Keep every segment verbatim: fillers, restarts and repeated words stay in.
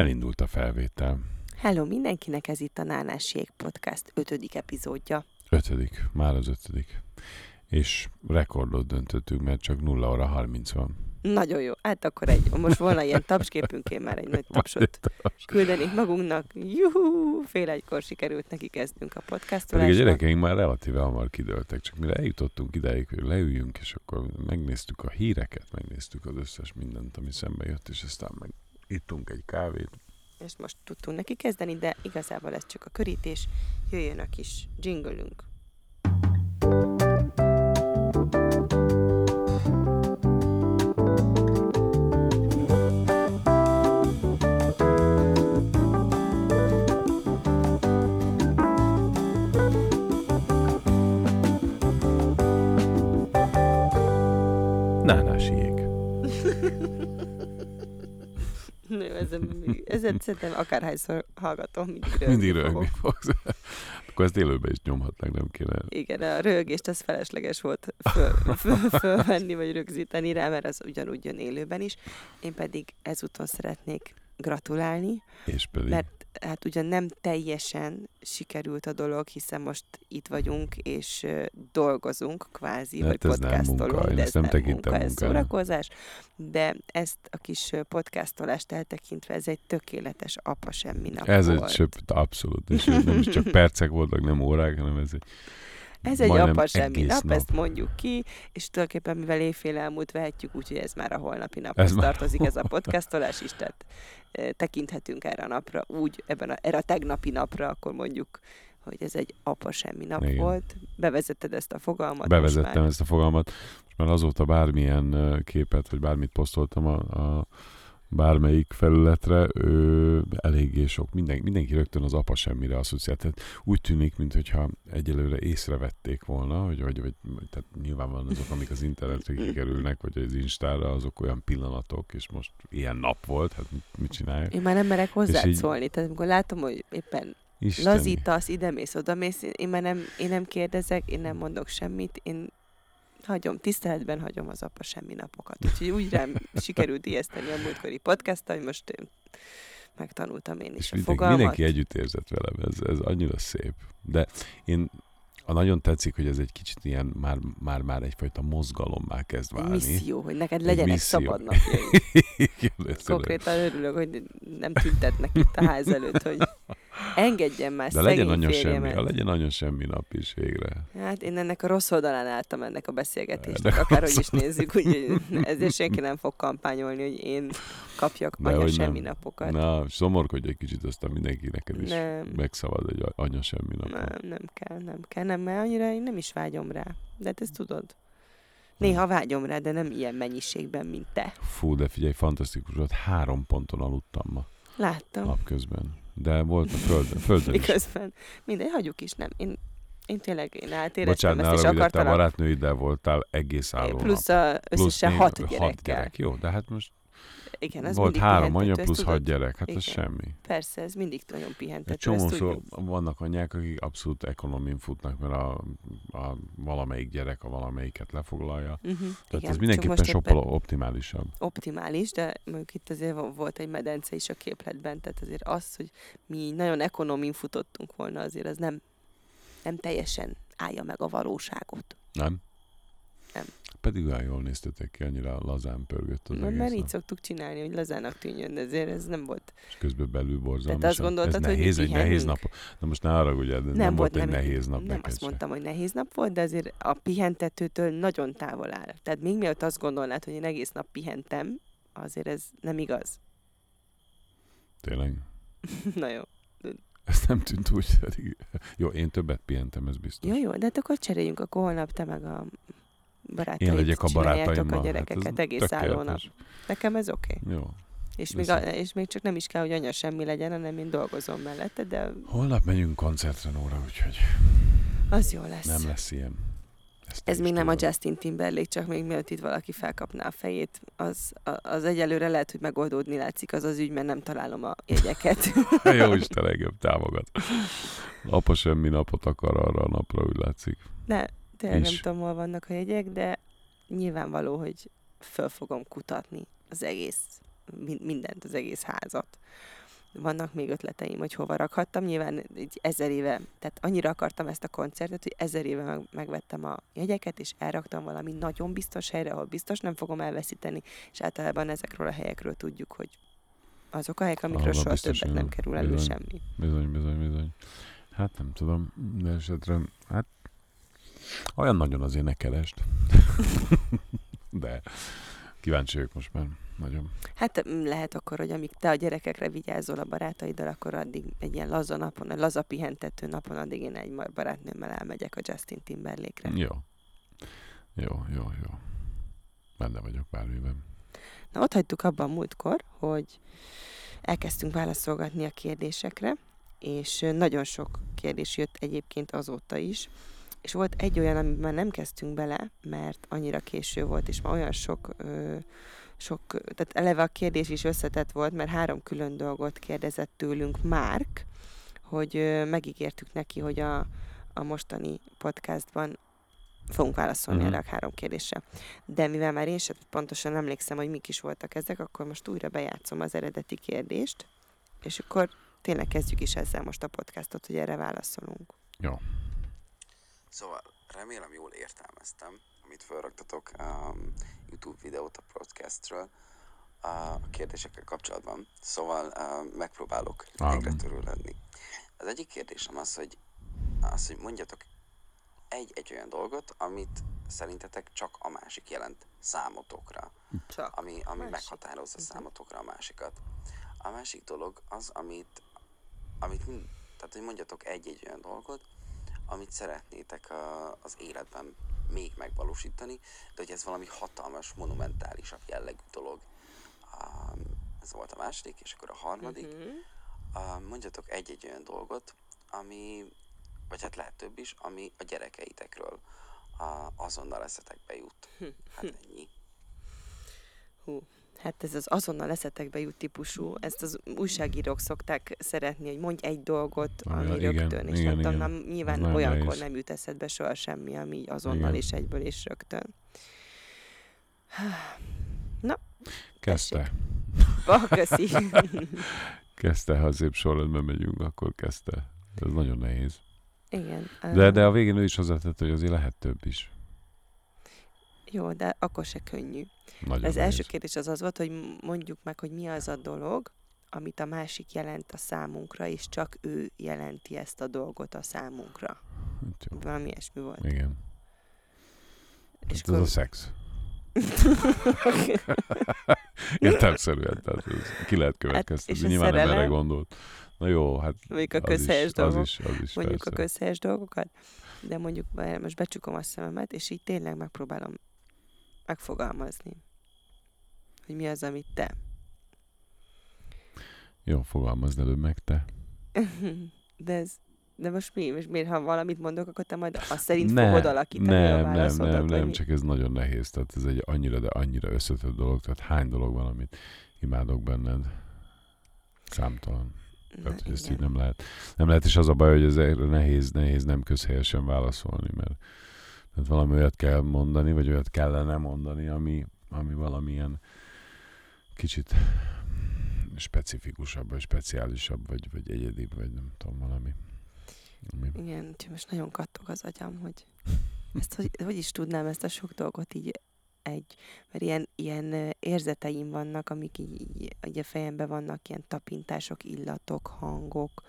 Elindult a felvétel. Hello mindenkinek, ez itt a Nánás Jég Podcast ötödik epizódja. Ötödik, már az ötödik. És rekordot döntöttük, mert csak nulla óra harminc van. Nagyon jó, hát akkor egy, most volna ilyen tapsképünk, én már egy nagy tapsot küldenék magunknak. Juhú, fél egykor sikerült, neki kezdünk a podcastolásra. Pedig a gyerekeink már relatíve hamar kidőltek, csak mire eljutottunk ideig, hogy leüljünk, és akkor megnéztük a híreket, megnéztük az összes mindent, ami szembe jött, és aztán meg ittunk egy kávét. És most tudtunk neki kezdeni, de igazából ez csak a körítés, jöjjön a kis jingle-ünk. Nánásiék. Ezért szerintem akárhányszor hallgatom, mindig röhögni Mindig röhögni fogsz. Akkor ezt élőben is nyomhatnánk, nem kéne. Igen, a röhögést az felesleges volt föl, föl, fölvenni, vagy rögzíteni rá, mert az ugyanúgy jön élőben is. Én pedig ezúton szeretnék gratulálni. És pedig? Mert hát ugyan nem teljesen sikerült a dolog, hiszen most itt vagyunk, és dolgozunk kvázi, hát vagy podcastolunk, de ez nem, nem munka, ez szórakozás. De ezt a kis podcastolást eltekintve, ez egy tökéletes apa semmi nap ez volt. Ez egy söp, abszolút, és nem is csak percek voltak, nem órák, hanem ez egy... Ez egy apa semmi nap, nap, ezt mondjuk ki, és tulajdonképpen mivel éjfél elmúlt, vehetjük, úgyhogy ez már a holnapi naphoz tartozik, ez a podcastolás is, tehát e, tekinthetünk erre a napra, úgy ebben a, erre a tegnapi napra, akkor mondjuk, hogy ez egy apa semmi nap igen. volt. Bevezetted ezt a fogalmat? Bevezettem ezt a fogalmat, most már azóta bármilyen képet, vagy bármit posztoltam a, a bármelyik felületre, ő eléggé sok, Minden, mindenki rögtön az apa semmire asszociált. Tehát úgy tűnik, mintha egyelőre észrevették volna, hogy, hogy, hogy tehát nyilván van azok, amik az internetre kikerülnek, vagy az Instára, azok olyan pillanatok, és most ilyen nap volt, hát mit, mit csinálják? Én már nem merek hozzád szólni, így... tehát amikor látom, hogy éppen Isteni. lazítasz, idemész, odamész, én már nem, én nem kérdezek, én nem mondok semmit, én hagyom, tiszteletben hagyom az apa semmi napokat. Úgyhogy úgy rám sikerült ijeszteni a múltkori podcasttal, hogy most megtanultam én is és a mindenki, fogalmat. Mindenki együtt érzett velem, ez, ez annyira szép. De én a nagyon tetszik, hogy ez egy kicsit ilyen már, már, már egyfajta mozgalommá kezd válni. Misszió, hogy neked legyenek szabad napjaid. Konkrétan örülök, hogy nem tüntetnek itt a ház előtt, hogy engedjen már de szegény legyen férjemet. De legyen nagyon semmi nap is végre. Hát én ennek a rossz oldalán álltam ennek a beszélgetésnek, akárhogy is nézzük, úgyhogy ezért senki nem fog kampányolni, hogy én kapjak anya semmi napokat. Na, szomorkodj egy kicsit, aztán mindenki neked is megszabad egy anya semmi napot. Nem, nem kell, nem kell, nem, mert annyira én nem is vágyom rá. De hát ezt tudod. Néha vágyom rá, de nem ilyen mennyiségben, mint te. Fú, de figyelj, fantasztikus volt. Három ponton aludtam ma. Láttam. Napközben. De volt a földön, földön is. Miközben. Mindegy, hagyjuk is, nem. Én, én tényleg, én átéreztem ezt, és akartalak. Bocsánat, nála, a barátnőiddel voltál egész álló nap. Plusz a összesen hat gyerekkel. Hat gyerek, jó, de hát most... Igen, az volt három anya plusz hat gyerek, hát igen. Ez semmi. Persze, ez mindig nagyon pihentető. Csomószor vannak anyák, akik abszolút ekonomin futnak, mert a, a valamelyik gyerek a valamelyiket lefoglalja. Uh-huh. Tehát igen, ez mindenképpen sokkal optimálisabb. Optimális, de mondjuk itt azért volt egy medence is a képletben, tehát azért az, hogy mi nagyon ekonomin futottunk volna, azért az nem, nem teljesen állja meg a valóságot. Nem? Nem. Pedig olyan jól néztetek ki, annyira lazán pörgött az egész. Mert így szoktuk csinálni, hogy lazának tűnjön, de ezért ez nem volt. És közben belül borzalmas. Tehát azt gondoltad, ez nehéz, hogy egy nehéz nap. Na most ne haragudj, nem, nem volt egy nem, nehéz nap. Nem azt mondtam, hogy nehéz nap volt, de azért a pihentetőtől nagyon távol áll. Tehát még mielőtt azt gondolnád, hogy én egész nap pihentem, azért ez nem igaz. Tényleg? Na jó. Ez nem tűnt úgy, pedig... Jó, én többet pihentem, ez biztos. Jó, jó, de hát akkor cseréljünk, akkor holnap te meg a... Barátaim, én legyek a barátaimmal. A gyerekeket hát egész álló nap. Nekem ez oké. Okay. Jó. És még, a, és még csak nem is kell, hogy anya semmi legyen, hanem én dolgozom mellette, de... Holnap megyünk koncertre, Nóra, úgyhogy... Az jó lesz. Nem lesz ilyen. Ezt ez még nem tudom. A Justin Timberlake, csak még mielőtt itt valaki felkapná a fejét. Az, az egyelőre lehet, hogy megoldódni látszik az az ügy, mert nem találom a jegyeket. Jó Isten, legjobb támogat. Apa semmi napot akar arra a napra, úgy látszik. De... Tényleg nem tudom, hol vannak a jegyek, de nyilvánvaló, hogy föl fogom kutatni az egész, mindent, az egész házat. vannak még ötleteim, hogy hova rakhattam. Nyilván így ezer éve, tehát annyira akartam ezt a koncertet, hogy ezer éve megvettem a jegyeket, és elraktam valami nagyon biztos helyre, ahol biztos nem fogom elveszíteni, és általában ezekről a helyekről tudjuk, hogy azok a helyek, amikről soha többet jön. Nem kerül elő bizony, semmi. Bizony, bizony, bizony. Hát nem tudom, de esetre, hát olyan nagyon az énekelest. De kíváncsi vagyok most már nagyon. Hát lehet akkor, hogy amíg te a gyerekekre vigyázol a barátaiddal, akkor addig egy ilyen laza napon, laza pihentető napon, addig én egy barátnőmmel elmegyek a Justin Timberlake-re. Jó. Jó, jó, jó. Benne vagyok bármiben. Na, ott hagytuk abban múltkor, hogy elkezdtünk válaszolgatni a kérdésekre, és nagyon sok kérdés jött egyébként azóta is, és volt egy olyan, amiben már nem kezdtünk bele, mert annyira késő volt, és már olyan sok, ö, sok, tehát eleve a kérdés is összetett volt, mert három külön dolgot kérdezett tőlünk Márk, hogy ö, megígértük neki, hogy a, a mostani podcastban fogunk válaszolni erre a három kérdésre. De mivel már én sem pontosan emlékszem, hogy mik is voltak ezek, akkor most újra bejátszom az eredeti kérdést, és akkor tényleg kezdjük is ezzel most a podcastot, hogy erre válaszolunk. Jó. Szóval remélem jól értelmeztem, amit felraktatok a YouTube videót a podcastről a kérdésekkel kapcsolatban. Szóval megpróbálok lényegre törő lenni. Az egyik kérdésem az, hogy, az, hogy mondjatok egy-egy olyan dolgot, amit szerintetek csak a másik jelent számotokra. Csak. Ami, ami meghatározza számotokra a másikat. A másik dolog az, amit, amit tehát, hogy mondjatok egy-egy olyan dolgot, amit szeretnétek a, az életben még megvalósítani, de hogy ez valami hatalmas, monumentálisabb jellegű dolog. Um, ez volt a második, és akkor a harmadik. Uh-huh. Um, mondjatok egy-egy olyan dolgot, ami, vagy hát lehet több is, ami a gyerekeitekről uh, azonnal eszetekbe jut. Hát ennyi. Hú. Hát ez az azonnal eszetekbe jut típusú, ezt az újságírók szokták szeretni, hogy mondj egy dolgot, ami igen, rögtön, és igen, nem tudom, nyilván nem olyankor nem jut eszedbe soha semmi, ami így azonnal igen. És egyből és rögtön. Na, kezdte. Köszi. Kezdte, ha szép sorrendben megyünk, akkor kezdte. Ez nagyon nehéz. Igen. De, de a végén ő is hozzátett, hogy azért lehet több is. Jó, de akkor se könnyű. Nagyon az első kérdés az az volt, hogy mondjuk meg, hogy mi az a dolog, amit a másik jelent a számunkra, és csak ő jelenti ezt a dolgot a számunkra. Hát valami ilyesmi volt. Igen. És hát akkor... ez a szex. Értelmszerűen, tehát ki lehet következtetni. Hát, nyilván nem erre gondolt. Na jó, hát mondjuk a közhelyes dolgok, is, az is, mondjuk a közhelyes dolgokat, de mondjuk most becsukom a szememet, és így tényleg megpróbálom megfogalmazni, hogy mi az, amit te. Jó, fogalmazd előbb meg te. De, ez, de most mi? Most miért, ha valamit mondok, akkor te majd azt szerint ne, fogod alakítani nem, a válaszodat? Nem, nem, nem, csak ez nagyon nehéz. Tehát ez egy annyira, de annyira összetett dolog. Tehát hány dolog van, amit imádok benned? Számtalan. Tehát na, ezt így nem lehet. Nem lehet, és az a baj, hogy ezért nehéz, nehéz nem közhelyesen válaszolni, mert tehát valami olyat kell mondani, vagy olyat kellene mondani, ami, ami valamilyen kicsit specifikusabb, vagy speciálisabb, vagy, vagy egyedibb, vagy nem tudom, valami. Ami... Igen, úgyhogy most nagyon kattog az agyam, hogy ezt hogy, hogy is tudnám ezt a sok dolgot így egy, mert ilyen, ilyen érzeteim vannak, amik így, így, így a fejemben vannak, ilyen tapintások, illatok, hangok,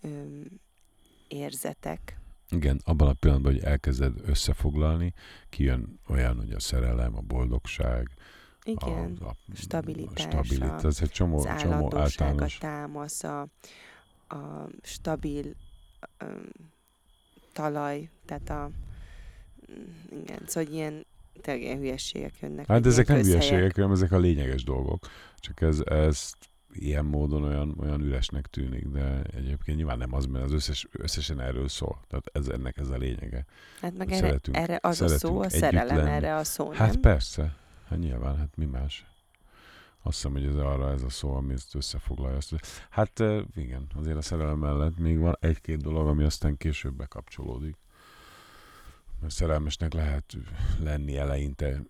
öm, érzetek. Igen, abban a pillanatban, hogy elkezded összefoglalni, kijön olyan, hogy a szerelem, a boldogság, igen, a, a stabilitás, a stabilitás, ez egy csomó, az állandóság, általános... a támasz, a, a stabil öm, talaj, tehát a igen, szóval ilyen tényleg ilyen hülyeségek jönnek. Hát ezek nem közhelyek. Hülyeségek, hanem ezek a lényeges dolgok. Csak ez, ez ilyen módon olyan, olyan üresnek tűnik, de egyébként nyilván nem az, mert az összes, összesen erről szól. Tehát ez, ennek ez a lényege. Hát meg erre, erre az a szó, a szerelem lenni. Erre a szó, nem? Hát persze. Hát nyilván, hát mi más? Azt hiszem, hogy ez arra ez a szó, ami ezt összefoglalja. Hát igen, azért a szerelem mellett még van egy-két dolog, ami aztán később bekapcsolódik. Mert szerelmesnek lehet lenni eleinte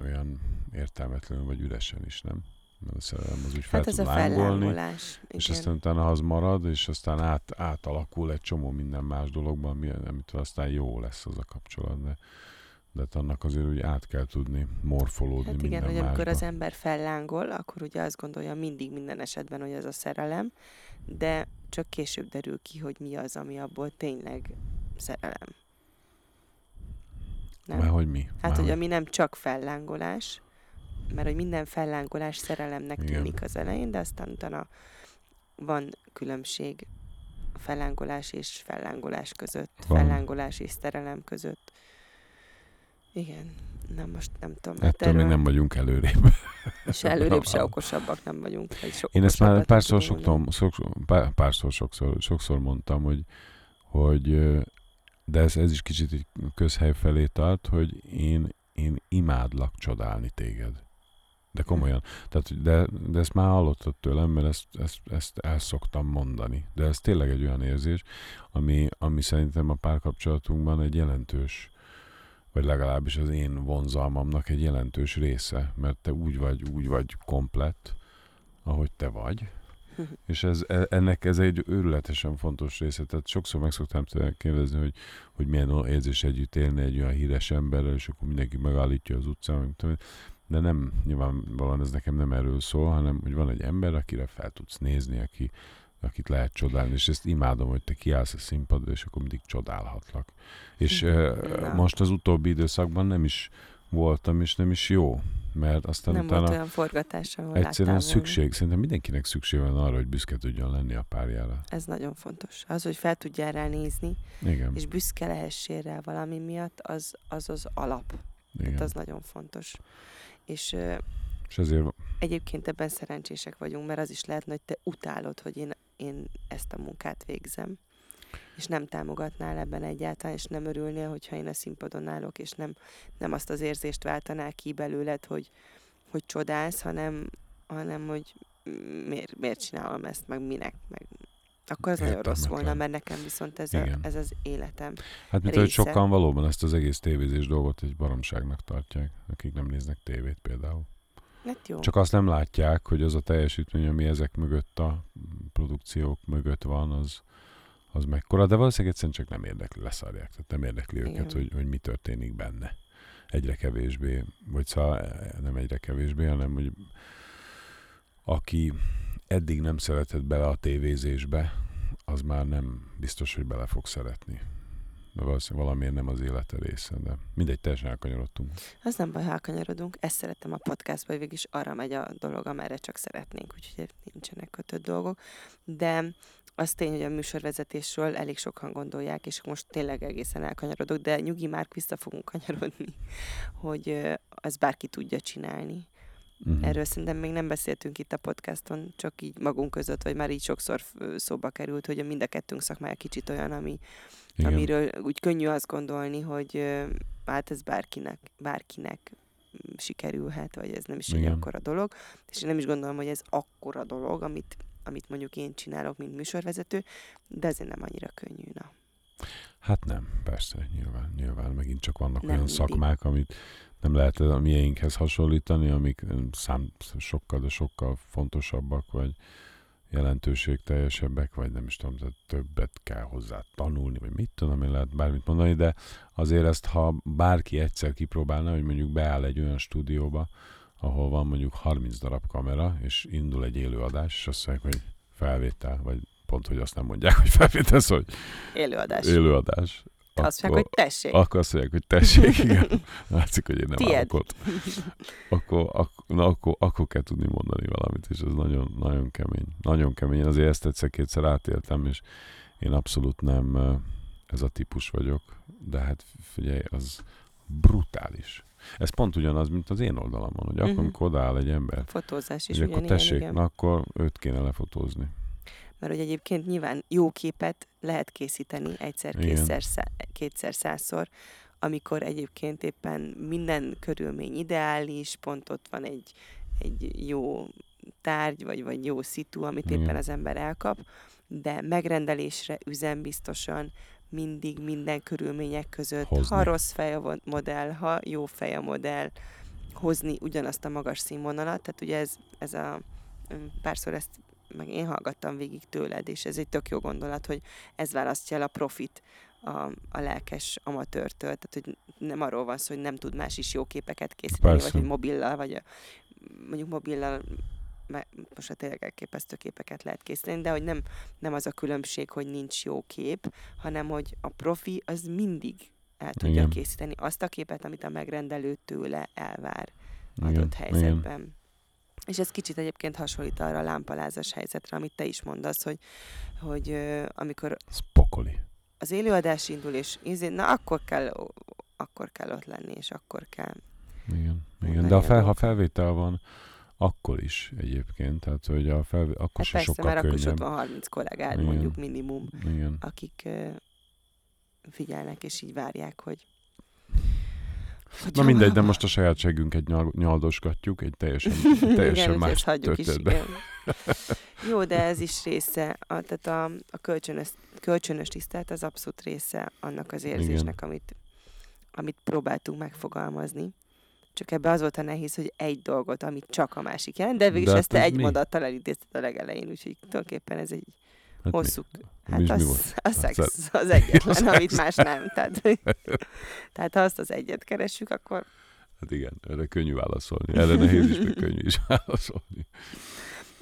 olyan értelmetlenül, vagy üresen is, nem? szerelem az úgy fel hát tud lángolni, és aztán utána az marad, és aztán át, átalakul egy csomó minden más dologban, amitől aztán jó lesz az a kapcsolat, de, de annak azért úgy át kell tudni morfolódni hát igen, minden másba. Amikor az ember fellángol, akkor ugye azt gondolja mindig minden esetben, hogy ez a szerelem, de csak később derül ki, hogy mi az, ami abból tényleg szerelem. Nem? Mert hogy mi? Hát, Már hogy ami nem csak fellángolás, mert hogy minden fellángolás szerelemnek igen. tűnik az elején, de aztán utána van különbség a fellángolás és fellángolás között, van. Fellángolás és szerelem között. Igen, na most nem tudom. Ettől hát még nem vagyunk előrébb. És előrébb se okosabbak nem vagyunk. So Én ezt már párszor, soktom, pár, párszor sokszor, sokszor mondtam, hogy, hogy de ez, ez is kicsit így közhely felé tart, hogy én, én imádlak csodálni téged. De komolyan. Tehát, de, de ezt már hallottad tőlem, mert ezt, ezt, ezt el szoktam mondani. De ez tényleg egy olyan érzés, ami, ami szerintem a párkapcsolatunkban egy jelentős, vagy legalábbis az én vonzalmamnak egy jelentős része, mert te úgy vagy, úgy vagy komplett, ahogy te vagy. És ez, ennek ez egy őrületesen fontos része. Tehát sokszor meg szoktam kérdezni, hogy, hogy milyen érzés együtt élni egy olyan híres emberrel, és akkor mindenki megállítja az utcán. De nem, nyilvánvalóan ez nekem nem erről szól, hanem hogy van egy ember, akire fel tudsz nézni, aki, akit lehet csodálni. És ezt imádom, hogy te kiállsz a színpadra, és akkor mindig csodálhatlak. És uh, most az utóbbi időszakban nem is voltam, és nem is jó. Mert aztán nem utána volt olyan forgatás, ahol egyszerűen szükség, szerintem mindenkinek szükség van arra, hogy büszke tudjon lenni a párjára. Ez nagyon fontos. Az, hogy fel tudjál rá nézni, igen. és büszke lehessél rá valami miatt, az az, az alap. Hát az nagyon fontos. És, és azért egyébként ebben szerencsések vagyunk, mert az is lehet, hogy te utálod, hogy én, én ezt a munkát végzem. És nem támogatnál ebben egyáltalán, és nem örülnél, hogyha én a színpadon állok, és nem, nem azt az érzést váltanál ki belőled, hogy, hogy csodálsz, hanem, hanem hogy miért, miért csinálom ezt, meg minek, meg akkor az értem, nagyon rossz volna, mert nekem viszont ez, a, ez az életem Hát mint, hogy sokan valóban ezt az egész tévézés dolgot egy baromságnak tartják, akik nem néznek tévét például. Hát jó. Csak azt nem látják, hogy az a teljesítmény, ami ezek mögött a produkciók mögött van, az az mekkora, de valószínűleg egyszerűen csak nem érdekli, leszarják, tehát nem érdekli igen. őket, hogy, hogy mi történik benne. Egyre kevésbé, vagy szóval nem egyre kevésbé, hanem hogy aki eddig nem szeretett bele a tévézésbe, az már nem biztos, hogy bele fog szeretni. De valószínűleg valamiért nem az élete része, de mindegy, teljesen elkanyarodtunk. Az nem baj, ha elkanyarodunk, ezt szeretem a podcastban, végig is arra megy a dolog, amerre csak szeretnénk, úgyhogy nincsenek kötött dolgok, de az tény, hogy a műsorvezetésről elég sokan gondolják, és most tényleg egészen elkanyarodok, de nyugi, már vissza fogunk kanyarodni, hogy ezt bárki tudja csinálni. Uh-huh. Erről szerintem még nem beszéltünk itt a podcaston, csak így magunk között, vagy már így sokszor szóba került, hogy mind a kettőnk szakmája kicsit olyan, ami, amiről úgy könnyű azt gondolni, hogy hát ez bárkinek, bárkinek sikerülhet, vagy ez nem is igen. egy akkora dolog, és én nem is gondolom, hogy ez akkora dolog, amit amit mondjuk én csinálok, mint műsorvezető, de azért nem annyira könnyű, na. Hát nem, persze, nyilván, nyilván megint csak vannak nem olyan mindig. Szakmák, amit nem lehet a miénkhez hasonlítani, amik szám, sokkal, de sokkal fontosabbak, vagy jelentőségteljesebbek, vagy nem is tudom, tehát többet kell hozzá tanulni, vagy mit tudom, én lehet bármit mondani, de azért ezt, ha bárki egyszer kipróbálna, hogy mondjuk beáll egy olyan stúdióba, ahol van mondjuk harminc darab kamera, és indul egy élőadás, és azt mondják, hogy felvétel, vagy pont, hogy azt nem mondják, hogy felvétel, szóval, hogy élőadás. Élőadás. Akkor, azt mondják, hogy tessék. Akkor azt mondják, hogy tessék, igen. Látszik, hogy én nem állok ott. Akkor, akkor, na, akkor, akkor kell tudni mondani valamit, és ez nagyon, nagyon kemény. Nagyon kemény. Én azért ezt egyszer-kétszer átéltem, és én abszolút nem ez a típus vagyok, de hát figyelj, az brutális. Ez pont ugyanaz, mint az én oldalamon, hogy uh-huh. akkor, amikor odaáll egy ember. Fotózás is ugyanilyen, akkor tessék, igen. na akkor őt kéne lefotózni. Mert hogy egyébként nyilván jó képet lehet készíteni egyszer-kétszer-százszor, amikor egyébként éppen minden körülmény ideális, pont ott van egy, egy jó tárgy, vagy, vagy jó szitu, amit igen. éppen az ember elkap, de megrendelésre üzembiztosan, mindig, minden körülmények között. Hozni. Ha rossz fej a modell, ha jó fej a modell, hozni ugyanazt a magas színvonalat, tehát ugye ez, ez a, párszor ezt meg én hallgattam végig tőled, és ez egy tök jó gondolat, hogy ez választja el a profit a, a lelkes amatőrtől, tehát hogy nem arról van szó, hogy nem tud más is jó képeket készíteni, persze, vagy hogy mobillal, vagy a, mondjuk mobillal, most a tényleg elképesztő képeket lehet készíteni, de hogy nem, nem az a különbség, hogy nincs jó kép, hanem hogy a profi az mindig el tudja, igen, készíteni azt a képet, amit a megrendelő tőle elvár, igen, adott helyzetben. Igen. És ez kicsit egyébként hasonlít arra a lámpalázas helyzetre, amit te is mondasz, hogy, hogy euh, amikor Spokoli. az élőadás indul, és na akkor kell, akkor kell ott lenni, és akkor kell. Igen, igen. De a fel, ha felvétel van, akkor is egyébként, tehát hogy a felvé... akkor hát se persze, sokkal könnyebb. Persze, mert akkor is ott van harminc kollégád, igen, mondjuk minimum, igen, akik euh, figyelnek, és így várják, hogy... hogy na mindegy, de most a sajátságunk egy nyal- nyaldosgatjuk, egy teljesen, egy teljesen igen, más történetben. Jó, de ez is része, a, tehát a, a kölcsönös, kölcsönös tisztelet az abszolút része annak az érzésnek, amit, amit próbáltunk megfogalmazni. Csak ebben az volt a nehéz, hogy egy dolgot, amit csak a másik jelent, de végülis ezt te egy mi? mondattal elintézted a legelején, úgyhogy tulajdonképpen ez egy hát hosszú... Mi? Hát mi az, a szex az, az egyetlen, az amit más nem. Tehát, tehát ha azt az egyet keressük, akkor... Hát igen, erre könnyű válaszolni. Erre nehéz is, meg könnyű is válaszolni.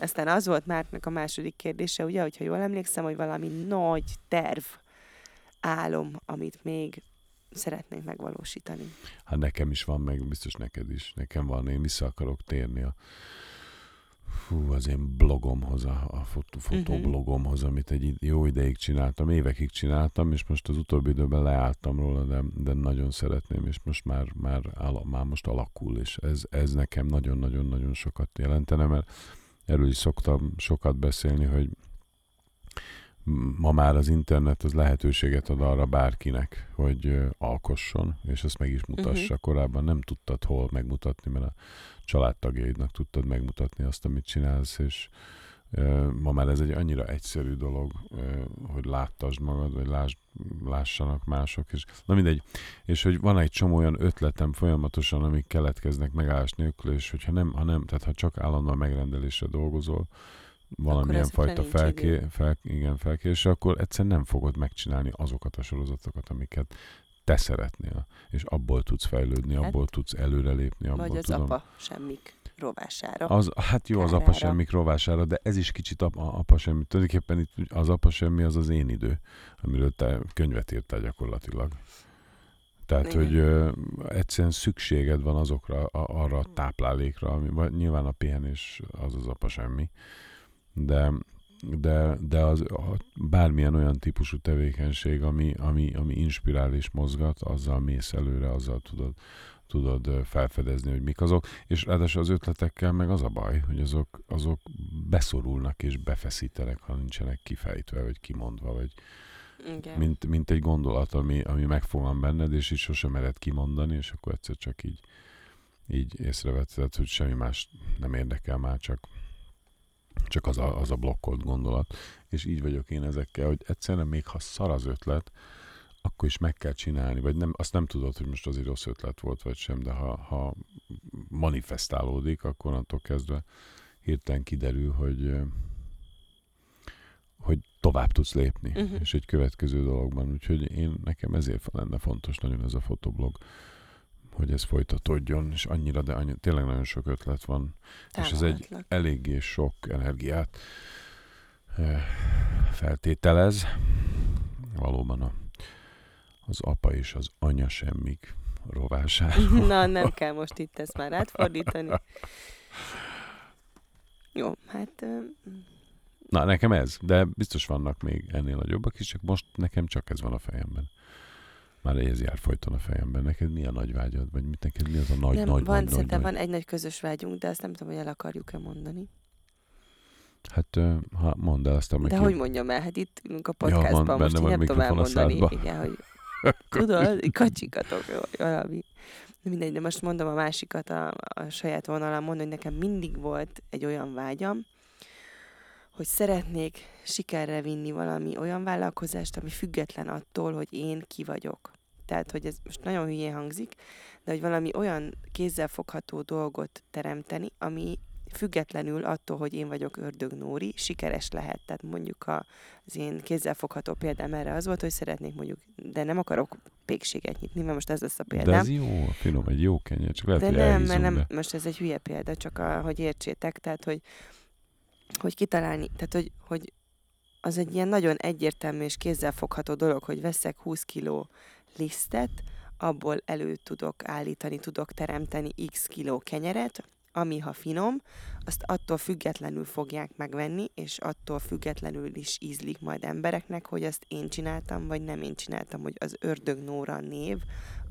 Aztán az volt Márknak a második kérdése, ugye, hogyha jól emlékszem, hogy valami nagy terv, álom, amit még szeretnék megvalósítani. Hát nekem is van, meg biztos neked is. Nekem van, én vissza akarok térni a... Hú, az én blogomhoz, a, a fotó, fotoblogomhoz, amit egy jó ideig csináltam, évekig csináltam, és most az utóbbi időben leálltam róla, de, de nagyon szeretném, és most már, már, áll, már most alakul, és ez, ez nekem nagyon-nagyon-nagyon sokat jelentene, mert erről is szoktam sokat beszélni, hogy ma már az internet az lehetőséget ad arra bárkinek, hogy alkosson, és ezt meg is mutassa. Uh-huh. Korábban nem tudtad hol megmutatni, mert a családtagjaidnak tudtad megmutatni azt, amit csinálsz, és uh, ma már ez egy annyira egyszerű dolog, uh, hogy láttasd magad, vagy láss, lássanak mások. És, na mindegy, és hogy van egy csomó olyan ötletem folyamatosan, amik keletkeznek megállás nélkül, és hogyha nem, ha nem, tehát ha csak állandóan megrendelésre dolgozol, valamilyen fajta felké, fel, igen, felkérés, akkor egyszerűen nem fogod megcsinálni azokat a sorozatokat, amiket te szeretnél, és abból tudsz fejlődni, hát, abból tudsz előrelépni. Abból vagy az tudom, apa semmik rovására. Az, hát jó, kárára. Az apa semmik rovására, de ez is kicsit apa, apa semmi. Tulajdonképpen itt az apa semmi az az én idő, amiről te könyvet írtál gyakorlatilag. Tehát, igen, hogy ö, egyszerűen szükséged van azokra, a, arra a táplálékra, ami, nyilván a pihenés az az apa semmi. De, de, de az, a, bármilyen olyan típusú tevékenység, ami, ami, ami inspirál és mozgat, azzal mész előre, azzal tudod, tudod felfedezni, hogy mik azok. És ráadásul az ötletekkel meg az a baj, hogy azok, azok beszorulnak és befeszítenek, ha nincsenek kifejtve, vagy kimondva, vagy mint, mint egy gondolat, ami, ami megfogan benned, és így sosem mered kimondani, és akkor egyszer csak így, így észrevetted, hogy semmi más nem érdekel már, csak csak az a, az a blokkolt gondolat. És így vagyok én ezekkel, hogy egyszerűen még ha szar az ötlet, akkor is meg kell csinálni, vagy nem, azt nem tudod, hogy most azért rossz ötlet volt, vagy sem, de ha, ha manifestálódik, akkor attól kezdve hirtelen kiderül, hogy, hogy tovább tudsz lépni, uh-huh, és egy következő dologban. Úgyhogy én, nekem ezért lenne fontos nagyon ez a fotoblog, hogy ez folytatódjon, és annyira, de annyira, tényleg nagyon sok ötlet van. És ez egy eléggé sok energiát feltételez. Valóban a, az apa és az anya semmik rovására. Na, nem kell most itt ezt már átfordítani. Jó, hát... Na, nekem ez, de biztos vannak még ennél nagyobbak is, csak most nekem csak ez van a fejemben. Már ez jár folyton a fejemben. Neked mi a nagy vágyad? Vagy mit neked mi az a nagy, nem, nagy, van, nagy, nagy, nagy? Van egy nagy közös vágyunk, de azt nem tudom, hogy el akarjuk-e mondani. Hát, ha mondd el azt, amikor... De hogy mondjam el? Hát itt ülünk a podcastban, ja, most nem tudom elmondani. Igen, hogy tudod, kacsikatok, valami. Mindegy, de most mondom a másikat a, a saját vonalamon, mondom, hogy nekem mindig volt egy olyan vágyam, hogy szeretnék sikerre vinni valami olyan vállalkozást, ami független attól, hogy én ki vagyok. Tehát, hogy ez most nagyon hülyén hangzik, de hogy valami olyan kézzelfogható dolgot teremteni, ami függetlenül attól, hogy én vagyok Ördög Nóri, sikeres lehet. Tehát mondjuk a, az én kézzelfogható példám erre az volt, hogy szeretnék mondjuk, de nem akarok pékséget nyitni, mert most ez lesz a példám. De ez jó, finom, egy jó kenyér, csak lehet, de hogy nem, mert nem, be. Most ez egy hülye példa, csak a, hogy értsétek, tehát, hogy, hogy kitalálni, tehát, hogy, hogy az egy ilyen nagyon egyértelmű és kézzelfogható dolog, hogy veszek húsz kiló lisztet, abból elő tudok állítani, tudok teremteni x kiló kenyeret, ami ha finom, azt attól függetlenül fogják megvenni, és attól függetlenül is ízlik majd embereknek, hogy azt én csináltam, vagy nem én csináltam, hogy az Ördög Nóra név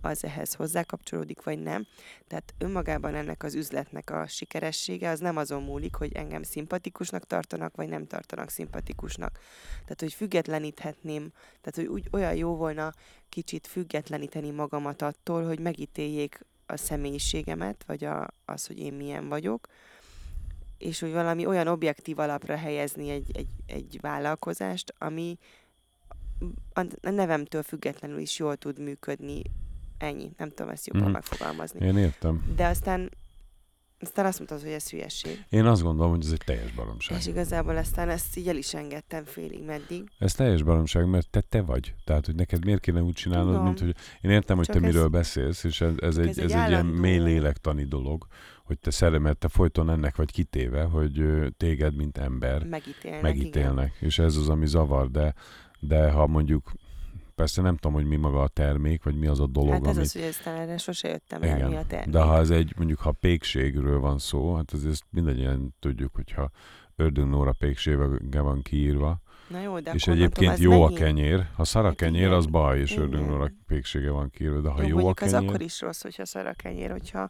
az ehhez hozzákapcsolódik, vagy nem. Tehát önmagában ennek az üzletnek a sikeressége az nem azon múlik, hogy engem szimpatikusnak tartanak, vagy nem tartanak szimpatikusnak. Tehát, hogy függetleníthetném, tehát, hogy úgy olyan jó volna kicsit függetleníteni magamat attól, hogy megítéljék a személyiségemet, vagy a, az, hogy én milyen vagyok, és hogy valami olyan objektív alapra helyezni egy, egy, egy vállalkozást, ami a nevemtől függetlenül is jól tud működni. Ennyi. Nem tudom ezt jobban mm. megfogalmazni. Én értem. De aztán, aztán azt mondtad, hogy ez hülyeség. Én azt gondolom, hogy ez egy teljes baromság. És igazából aztán ezt így el is engedtem félig meddig. Ez teljes baromság, mert te te vagy. Tehát, hogy neked miért kéne úgy csinálnod, tudom. Mint hogy... Én értem, hogy Csak te ez... miről beszélsz, és ez, ez, egy, ez, egy, ez egy ilyen mély lélektani dolog, hogy te szeretnél, mert te folyton ennek vagy kitéve, hogy téged, mint ember megítélnek. megítélnek. És ez az, ami zavar, de, de ha mondjuk... Persze nem tudom, hogy mi maga a termék, vagy mi az a dolog, hát ez amit... az, hogy aztán erre sose jöttem el, mi a termék. De ha ez egy, mondjuk, ha pékségről van szó, hát azért mindannyian tudjuk, hogyha Ördög Nóra pékségre van kiírva. Na jó, de és egyébként mondom, jó megint... a kenyér. Ha szar a kenyér, az baj, és Ördög Nóra péksége van kiírva, de ha jó, jó a kenyér... az akkor is rossz, hogyha szar a kenyér, hogyha,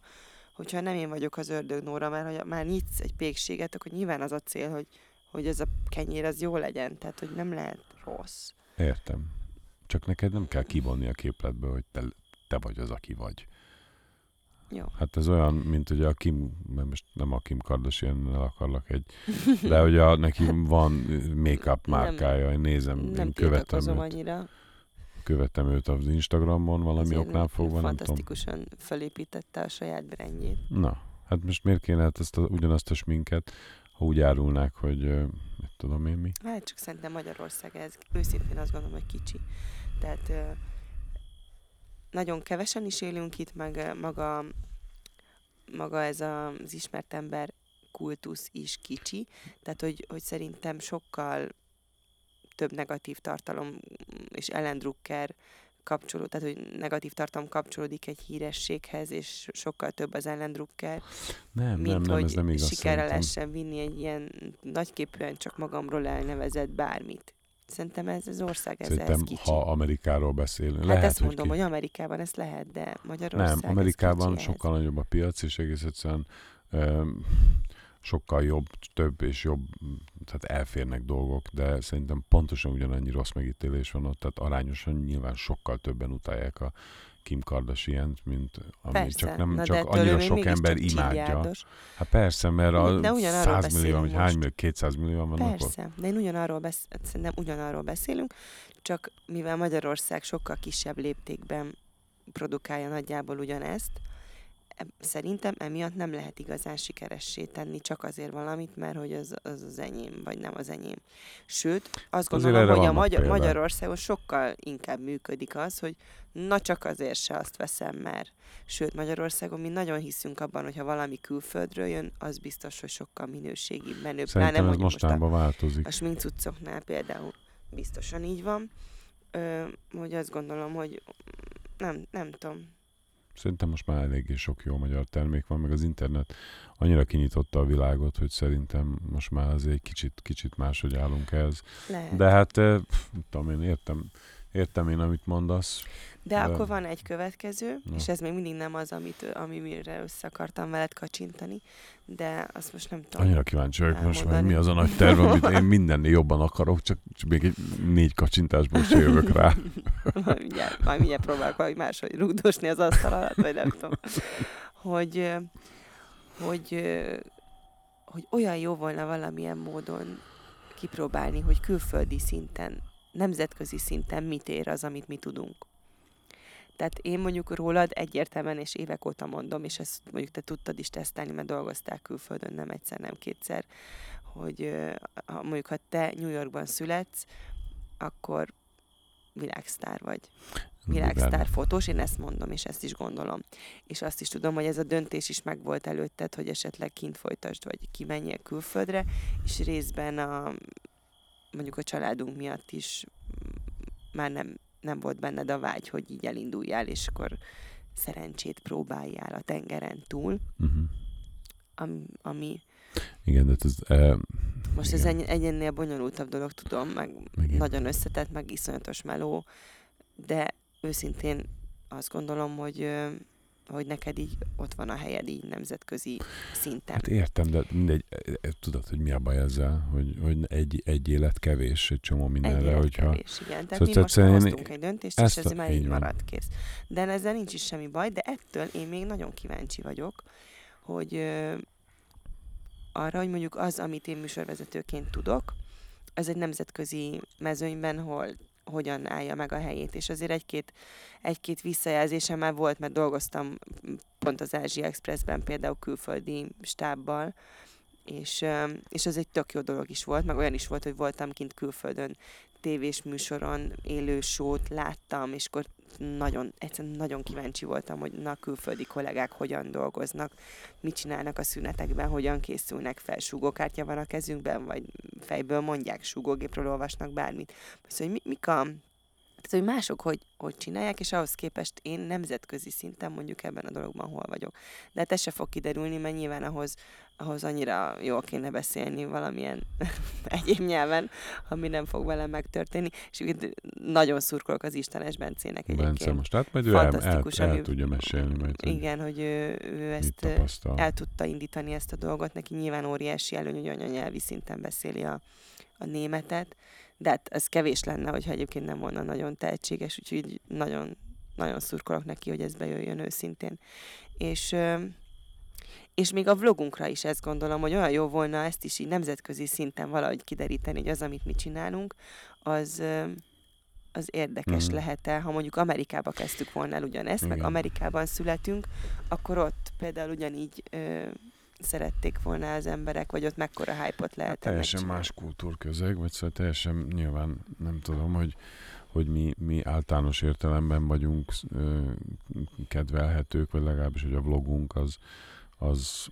hogyha nem én vagyok az Ördög Nóra, mert ha már nyitsz egy pékséget, akkor nyilván az a cél, hogy, hogy ez a kenyér az jó legyen, tehát hogy nem lehet rossz. Értem. Csak neked nem kell kivonni a képletből, hogy te, te vagy az, aki vagy. Jó. Hát ez olyan, mint ugye a Kim, most nem a Kim Kardashian-nel akarlak egy, de ugye a, neki van make-up márkája, én nézem, nem, én követem őt. Annyira. Követem őt az Instagramon, valami az oknál fogva, nem tudom. Fantasztikusan felépítette a saját brandjét. Na, hát most miért kéne hát ezt a, ugyanazt a sminket, ha úgy árulnák, hogy... tudom én mi. Hát csak szerintem Magyarország ez őszintén azt gondolom, hogy kicsi. Tehát ö, nagyon kevesen is élünk itt, meg maga, maga ez az ismert ember kultusz is kicsi. Tehát, hogy, hogy szerintem sokkal több negatív tartalom és Ellen Drucker kapcsoló, tehát, hogy negatív tartalom kapcsolódik egy hírességhez, és sokkal több az Ellen Drucker, nem, mint nem, nem, hogy nem sikerre lehessen vinni egy ilyen nagyképűen csak magamról elnevezett bármit. Szerintem ez az ország, ez, szerintem, ez kicsi. ha Amerikáról beszélünk, hát lehet, ezt mondom, hogy, hogy Amerikában ez lehet, de Magyarország nem, Amerikában sokkal ez. nagyobb a piac, és egész egyszerűen um, sokkal jobb, több és jobb, tehát elférnek dolgok, de szerintem pontosan ugyanannyi rossz megítélés van ott, tehát arányosan nyilván sokkal többen utálják a Kim Kardashiant, mint ami persze, csak, nem, csak annyira sok ember imádja. Csilliárdos. Hát persze, mert a száz millió, hogy hány millió, kétszáz millió van akkor. Persze, de én ugyanarról, besz... szerintem ugyanarról beszélünk, csak mivel Magyarország sokkal kisebb léptékben produkálja nagyjából ugyanezt, szerintem emiatt nem lehet igazán sikeressé tenni csak azért valamit, mert hogy az az, az enyém, vagy nem az enyém. Sőt, azt gondolom, hogy a Magyar- Magyarországon sokkal inkább működik az, hogy na csak azért se azt veszem már. Sőt, Magyarországon mi nagyon hiszünk abban, hogyha valami külföldről jön, az biztos, hogy sokkal minőségibb menő. Szerintem nem, ez mostánban változik. A sminkcuccoknál például biztosan így van, Ö, hogy azt gondolom, hogy nem, nem tudom. Szerintem most már eléggé sok jó magyar termék van, meg az internet annyira kinyitotta a világot, hogy szerintem most már azért egy kicsit, kicsit máshogy állunk ehhez. Lehet. De hát, tudom én, értem, értem én, amit mondasz. De, de... akkor van egy következő, no. és ez még mindig nem az, amit, ami mire össze akartam veled kacsintani, de azt most nem tudom. Annyira kíváncsi vagyok most, hogy mi az a nagy terv, amit én mindennél jobban akarok, csak, csak még egy négy kacsintásból se jövök rá. Majd mindjárt, majd mindjárt próbálok valami máshogy rúgdosni az asztal alatt, vagy nem tudom. Hogy, hogy, hogy olyan jó volna valamilyen módon kipróbálni, hogy külföldi szinten, nemzetközi szinten mit ér az, amit mi tudunk. Tehát én mondjuk rólad egyértelműen és évek óta mondom, és ezt mondjuk te tudtad is tesztelni, mert dolgoztál külföldön, nem egyszer, nem kétszer, hogy ha mondjuk ha te New Yorkban születsz, akkor világsztár vagy. Világsztár fotós, én ezt mondom, és ezt is gondolom. És azt is tudom, hogy ez a döntés is megvolt előtted, hogy esetleg kint folytasd, vagy kimenjél külföldre, és részben a, mondjuk a családunk miatt is már nem, nem volt benned a vágy, hogy így elinduljál, és akkor szerencsét próbáljál a tengeren túl, uh-huh. ami... ami igen, de ez... Uh, most igen. Ez egy ennél bonyolultabb dolog, tudom, meg igen. Nagyon összetett, meg iszonyatos meló, de őszintén azt gondolom, hogy, hogy neked így ott van a helyed így nemzetközi szinten. Hát értem, de mindegy, tudod, hogy mi a baj ezzel, hogy, hogy egy, egy élet kevés, egy csomó mindenre, egy hogyha... kevés, igen. Tehát szóval mi most hoztunk én... egy döntést, és ez már így marad, kész. De ezzel nincs is semmi baj, de ettől én még nagyon kíváncsi vagyok, hogy arra, hogy mondjuk az, amit én műsorvezetőként tudok, az egy nemzetközi mezőnyben, hol hogyan állja meg a helyét, és azért egy-két, egy-két visszajelzésem már volt, mert dolgoztam pont az Ázsia Expressben például külföldi stábbal, és, és az egy tök jó dolog is volt, meg olyan is volt, hogy voltam kint külföldön tévés műsoron, élő show-t láttam, és akkor nagyon, egyszerűen nagyon kíváncsi voltam, hogy na, külföldi kollégák hogyan dolgoznak, mit csinálnak a szünetekben, hogyan készülnek fel, súgókártya van a kezünkben, vagy fejből mondják, súgógépről olvasnak, bármit. Szóval, hogy mi, mik a... Tehát, hogy mások hogy, hogy csinálják, és ahhoz képest én nemzetközi szinten mondjuk ebben a dologban hol vagyok. De hát ez se fog kiderülni, mert nyilván ahhoz, ahhoz annyira jól kéne beszélni valamilyen egyéb nyelven, ami nem fog velem megtörténni. És nagyon szurkolok az Istenes Bencének egyébként. Bence most, hát majd ő el, el, el tudja mesélni majd. Igen, hogy ő, ő ezt el tudta indítani ezt a dolgot. Neki nyilván óriási előny, hogy anyanyelvi szinten beszéli a, a németet. De hát ez kevés lenne, hogyha egyébként nem volna nagyon tehetséges, úgyhogy nagyon, nagyon szurkolok neki, hogy ez bejöjjön őszintén. És, és még a vlogunkra is ezt gondolom, hogy olyan jó volna ezt is így nemzetközi szinten valahogy kideríteni, hogy az, amit mi csinálunk, az, az érdekes mm. lehet-e. Ha mondjuk Amerikába kezdtük volna el ugyanezt, igen. Meg Amerikában születünk, akkor ott például ugyanígy... szerették volna az emberek, vagy ott mekkora hype-ot lehet. Hát teljesen más kultúrközeg, vagy szóval teljesen nyilván nem tudom, hogy, hogy mi, mi általános értelemben vagyunk ö, kedvelhetők, vagy legalábbis, hogy a vlogunk az, az,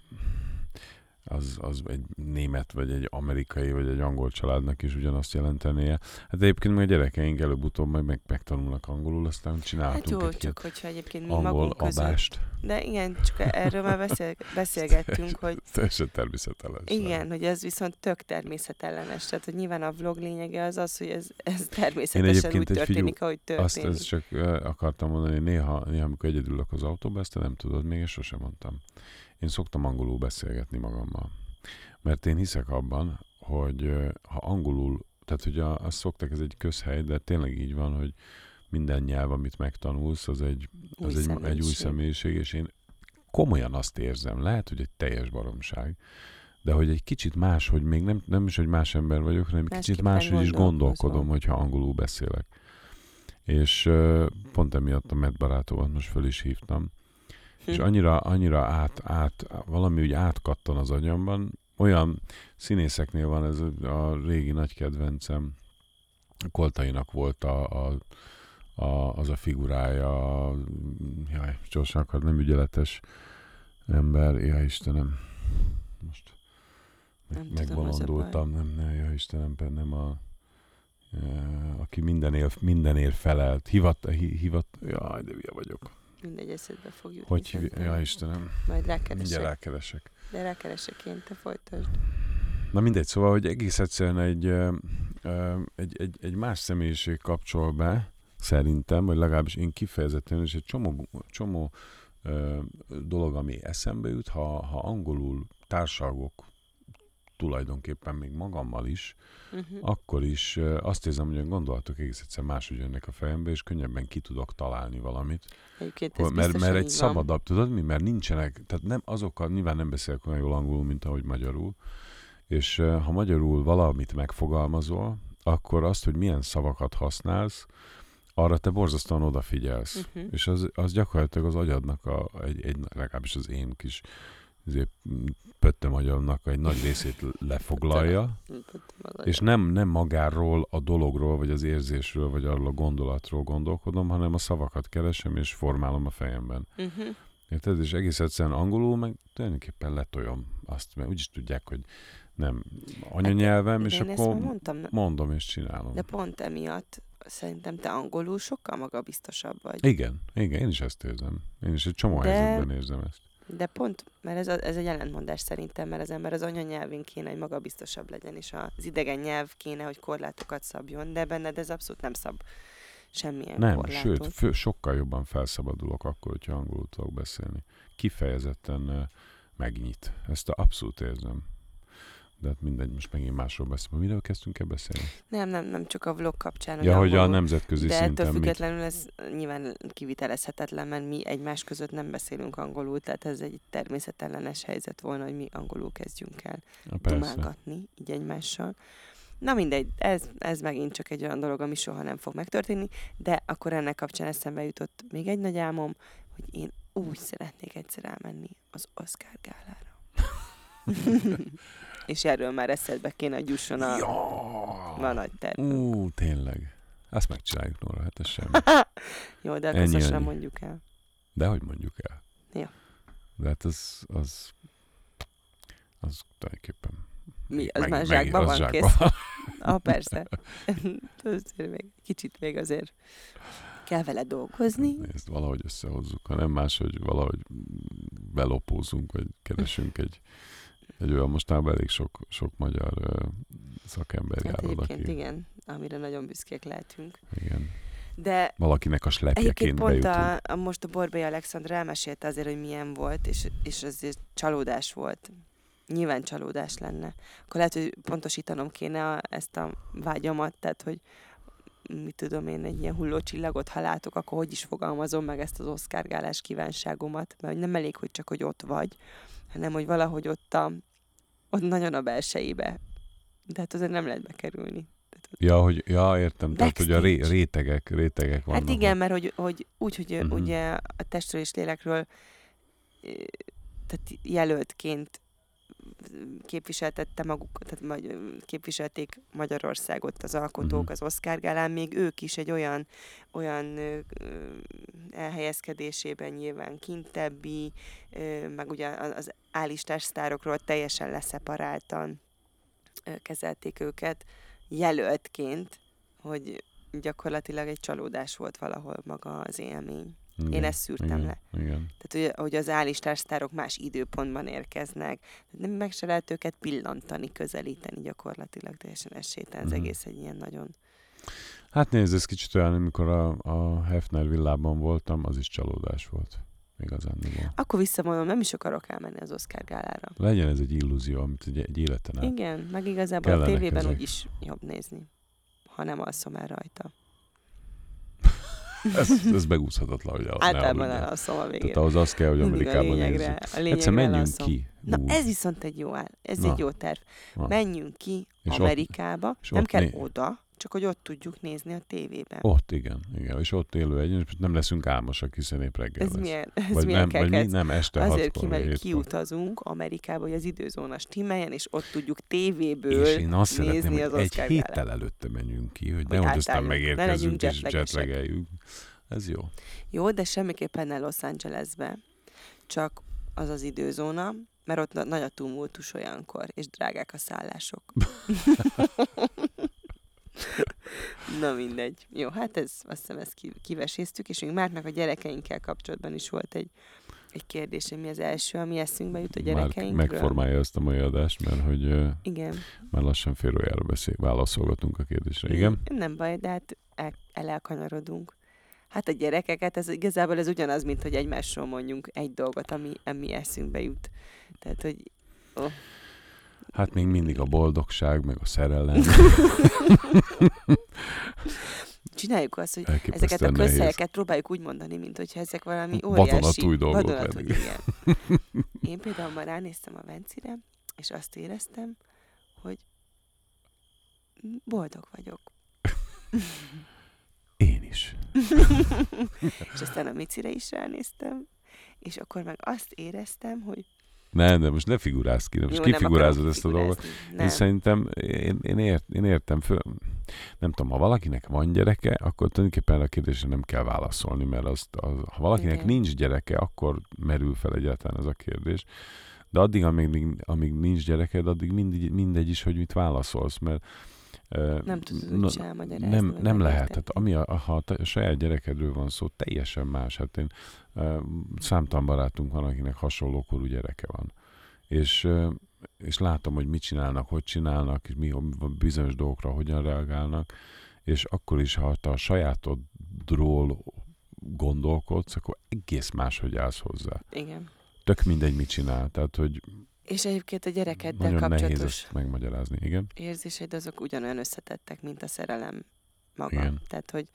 az, az egy német, vagy egy amerikai, vagy egy angol családnak is ugyanazt jelentenie. Hát egyébként meg a gyerekeink előbb-utóbb majd meg, megtanulnak angolul, aztán csinálhatunk hát egy-két hogyha egyébként mi angol adást. Közül. De igen, csak erről már beszél, beszélgettünk, hogy... Teljesen természetellenes. Igen, hogy ez viszont tök természetellenes. Tehát, hogy nyilván a vlog lényege az az, hogy ez, ez természetesen úgy történik, figyú, ahogy történik. Azt ezt csak akartam mondani, néha, néha amikor egyedül lök az autóba, ezt nem tudod, még és sosem mondtam. Én szoktam angolul beszélgetni magammal. Mert én hiszek abban, hogy ha angolul, tehát hogy a, azt szokták, ez egy közhely, de tényleg így van, hogy minden nyelv, amit megtanulsz, az egy új, az egy, egy új személyiség, és én komolyan azt érzem, lehet, hogy egy teljes baromság, de hogy egy kicsit más, hogy még nem, nem is, hogy más ember vagyok, hanem egy kicsit máshogy is gondolkodom, hogyha angolul beszélek. És uh, pont emiatt a medbarátómat most föl is hívtam, és annyira, annyira át, át, valami úgy átkattan az agyamban, olyan színészeknél van ez a régi nagy kedvencem, Koltainak volt a, a, a, az a figurája, a, jaj, gyorsan akar, nem ügyeletes ember, jaj Istenem, most meg, megbolondultam, nem, nem, jaj Istenem, nem a, aki mindenért, mindenért felelt, hivat, hivat, jaj, de hülye vagyok. Mindegy, eszedbe fog jutni. Hogy hívja? Ja, Istenem. Majd rákeresek. Mindjárt rákeresek. De rákeresek én, te folytasd. Na mindegy, szóval, hogy egész egyszerűen egy, egy, egy, egy más személyiség kapcsol be, szerintem, vagy legalábbis én kifejezetten, és egy csomó, csomó dolog, ami eszembe jut, ha, ha angolul társalgok, tulajdonképpen még magammal is, uh-huh. akkor is azt érzem, hogy a gondolatok egész egyszer máshogy jönnek a fejembe, és könnyebben ki tudok találni valamit. Hol, mert, mert egy szabadabb, tudod mi? Mert nincsenek, tehát nem azokkal, nyilván nem beszélek olyan jól angolul, mint ahogy magyarul, és ha magyarul valamit megfogalmazol, akkor azt, hogy milyen szavakat használsz, arra te borzasztóan odafigyelsz. Uh-huh. És az, az gyakorlatilag az agyadnak, a, egy, egy, legalábbis az én kis pöttöm agyamnak egy nagy részét lefoglalja, és nem, nem magáról, a dologról, vagy az érzésről, vagy arról a gondolatról gondolkodom, hanem a szavakat keresem, és formálom a fejemben. Uh-huh. Érted? És egész egyszerűen angolul meg tulajdonképpen letoljom azt, mert úgyis tudják, hogy nem anyanyelvem, hát, és akkor mondtam, mondom és csinálom. De pont emiatt szerintem te angolul sokkal magabiztosabb vagy. Igen, igen, én is ezt érzem. Én is egy csomó de, helyzetben érzem ezt. De pont, mert ez, a, ez egy ellentmondás szerintem, mert az ember az anyanyelvén kéne, hogy magabiztosabb legyen, és az idegen nyelv kéne, hogy korlátokat szabjon, de benned ez abszolút nem szab semmilyen nem, korlátot. Nem, sőt, fő, sokkal jobban felszabadulok akkor, hogyha angolul tudok beszélni. Kifejezetten uh, megnyit. Ezt abszolút érzem. De hát mindegy, most megint másról beszélünk. Miről kezdtünk el beszélni? Nem, nem, nem csak a vlog kapcsán. Ja, hogy a nemzetközi de szinten. De ettől függetlenül ez nyilván kivitelezhetetlen, mert mi egymás között nem beszélünk angolul, tehát ez egy természetellenes helyzet volna, hogy mi angolul kezdjünk el dumálgatni így egymással. Na mindegy, ez, ez megint csak egy olyan dolog, ami soha nem fog megtörténni, de akkor ennek kapcsán eszembe jutott még egy nagy álmom, hogy én úgy szeretnék egyszer elmenni az Oscar gálára. És erről már eszedbe kéne, hogy jusson a, ja! a nagy tervünk. Ú, tényleg. Azt megcsináljuk, Nóra, hát ez semmi. Jó, de ezt most nem mondjuk el. De hogy mondjuk el? Ja. De hát az, az, az tulajdonképpen... Mi? Az meg, már zsákban van, zsákba. Kész? Ah, persze. Kicsit még azért kell vele dolgozni. Nézd, valahogy összehozzuk, ha nem más, hogy valahogy belopózunk, vagy keresünk egy Egy olyan mostában elég sok, sok magyar uh, szakember hát járod, aki... Egyébként igen, amire nagyon büszkék lehetünk. Igen. De valakinek a slepjeként bejutunk. Egyébként pont a, a, most a Borbély Alexandra elmesélte azért, hogy milyen volt, és, és azért csalódás volt. Nyilván csalódás lenne. Akkor lehet, hogy pontosítanom kéne a, ezt a vágyamat, tehát, hogy mit tudom én, egy ilyen hullócsillagot, ha látok, akkor hogy is fogalmazom meg ezt az oszkárgálás kívánságomat, mert nem elég, hogy csak, hogy ott vagy, hanem, hogy valahogy ott, a, ott nagyon a belsejébe. De hát azért nem lehet bekerülni. Ja, hogy, ja, értem, backstage. Tehát, hogy a ré, rétegek, rétegek vannak. Hát igen, mert hogy, hogy úgy, hogy uh-huh. ugye a testről és lélekről tehát jelöltként képviseltette maguk, tehát képviselték Magyarországot az alkotók, uh-huh. az Oscar gálán, még ők is egy olyan, olyan elhelyezkedésében nyilván kintebbi, meg ugye az álistás sztárokról teljesen leszeparáltan kezelték őket jelöltként, hogy gyakorlatilag egy csalódás volt valahol maga az élmény. Igen, én ezt szűrtem igen, le. Igen. Tehát, hogy az álistás sztárok más időpontban érkeznek. Nem meg se lehet őket pillantani, közelíteni gyakorlatilag teljesen esélytelen. Ez mm. egész egy ilyen nagyon... Hát nézd, ez kicsit olyan, amikor a, a Hefner villában voltam, az is csalódás volt. Igazán. Akkor visszamondom, nem is akarok elmenni az Oscar gálára. Legyen ez egy illúzió, amit egy, egy életen át. Igen, meg igazából a tévében ezek. Úgyis jobb nézni, ha nem alszom el rajta. Ez, ez megúszhatatlan, hogy el, általában elalszom a végén. Tehát ahhoz az kell, hogy Amerikában nézzük. Egyszer menjünk elalszom. Ki. Ú. Na ez viszont egy jó áll. Ez Na. egy jó terv. Na. Menjünk ki és Amerikába. Ott, nem kell né... oda, csak hogy ott tudjuk nézni a tévében. Ott igen. igen. És ott élő egy, és nem leszünk álmosak, hiszen épp reggel ez lesz. Milyen, ez vagy milyen nem, vagy nem este hatkor. Azért kimegy, kiutazunk Amerikába, hogy az időzóna stimmeljen, és ott tudjuk tévéből és én azt nézni szeretném, az Oscar egy héttel előtte menjünk ki, hogy nehogy aztán megérkezünk és jetlageljük. Ez jó. Jó, de semmiképpen ne Los Angelesbe. Csak az az időzóna, mert ott nagy a tumultus olyankor, és drágák a szállások. Na mindegy. Jó, hát ez, azt hiszem ezt kiveséztük, és még Márknak a gyerekeinkkel kapcsolatban is volt egy, egy kérdés, mi az első, ami eszünkbe jut a gyerekeinkről. Márk megformálja ezt a mai adást, mert hogy igen. már lassan fél órára beszél, válaszolgatunk a kérdésre. Igen? Nem baj, de hát el, el elkanyarodunk. Hát a gyerekeket, ez igazából ez ugyanaz, mint hogy egymásról mondjunk egy dolgot, ami, ami eszünkbe jut. Tehát, hogy... Oh. Hát még mindig a boldogság, meg a szerelem. Csináljuk azt, hogy elképesztően ezeket a közhelyeket próbáljuk úgy mondani, mint hogyha ezek valami óriási... Vadonatúj dolgok lenni. Én például már ránéztem a Vencire, és azt éreztem, hogy boldog vagyok. Én is. És aztán a micire is ránéztem, és akkor meg azt éreztem, hogy... Nem, de most ne figurázz ki, most kifigurázod ezt a dolgot. Én szerintem, én, én, ért, én értem föl, nem tudom, ha valakinek van gyereke, akkor tulajdonképpen a kérdésre nem kell válaszolni, mert azt, az, ha valakinek igen. nincs gyereke, akkor merül fel egyáltalán ez a kérdés. De addig, amíg, amíg nincs gyereked, addig mindegy, mindegy is, hogy mit válaszolsz, mert nem tudod, no, sem magyarázni. Nem, nem lehet. Hát, ami a, ha a saját gyerekedről van szó, teljesen más. Hát én számtalan barátunk van, akinek hasonló korú gyereke van. És, és látom, hogy mit csinálnak, hogy csinálnak, és mi bizonyos dolgokra hogyan reagálnak, és akkor is, ha te a sajátodról gondolkodsz, akkor egész máshogy állsz hozzá. Igen. Tök mindegy, mit csinál. Tehát, hogy és egyébként a gyerekeddel kapcsolatos nehéz ezt megmagyarázni. Igen. Érzéseid azok ugyanolyan összetettek, mint a szerelem maga. Igen. Tehát, hogy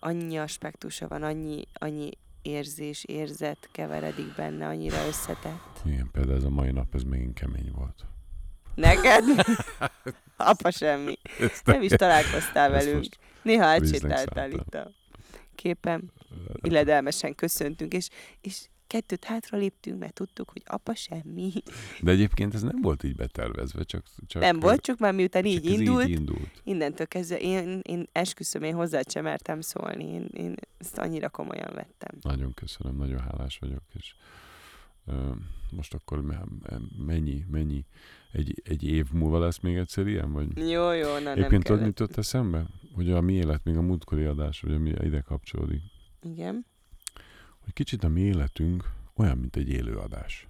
annyi aspektusa van, annyi, annyi érzés, érzet keveredik benne, annyira összetett. Igen, például ez a mai nap, ez megint kemény volt. Neked? Apa semmi. Nem is találkoztál velünk. Néha átsétáltál itt a képen. Illedelmesen köszöntünk, és... és kettőt hátra léptünk, mert tudtuk, hogy apa semmi. De egyébként ez nem volt így betervezve, csak... csak nem volt, csak már miután így, csak indult, így indult. Innentől kezdve én, én esküszöm, én hozzád sem mertem szólni. Én, én ezt annyira komolyan vettem. Nagyon köszönöm, nagyon hálás vagyok. És uh, most akkor mennyi, mennyi? Egy, egy év múlva lesz még egyszer ilyen? Vagy... Jó, jó, na nem kell. Tudod, mit jött eszembe? Hogy a mi élet, még a múltkori adás, hogy ami ide kapcsolódik. Igen. Hogy kicsit a mi életünk olyan, mint egy élőadás.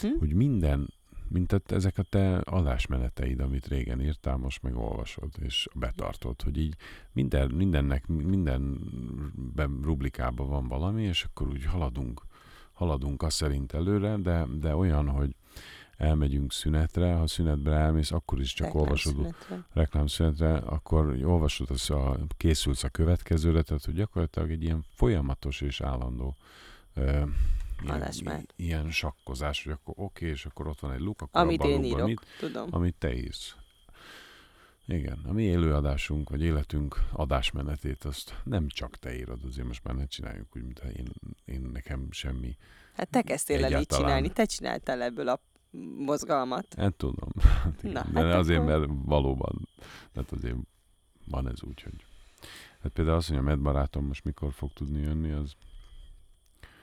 Hm? Hogy minden, mint a, ezek a te adásmeneteid, amit régen írtál, most meg olvasod, és betartod, hogy így minden, mindennek, minden rublikában van valami, és akkor úgy haladunk, haladunk azt szerint előre, de, de olyan, hogy elmegyünk szünetre, ha szünetbe elmész, akkor is csak olvasod reklámszünetre, akkor olvasod, az a, készülsz a következőre, tehát hogy gyakorlatilag egy ilyen folyamatos és állandó uh, ilyen, ilyen sakkozás, hogy akkor oké, okay, és akkor ott van egy luk, akkor amit abban lukban írok, mit, tudom. Amit te írsz. Igen, a mi élőadásunk, vagy életünk adásmenetét, azt nem csak te írod, azért most már ne csináljuk úgy, mint ha én, én nekem semmi. Hát te kezdtél el így csinálni, te csináltál ebből a mozgalmat. Hát tudom. Na, de hát azért, akkor... mert valóban, tehát azért van ez úgy, hogy... Hát például azt mondja, a medbarátom most mikor fog tudni jönni, az...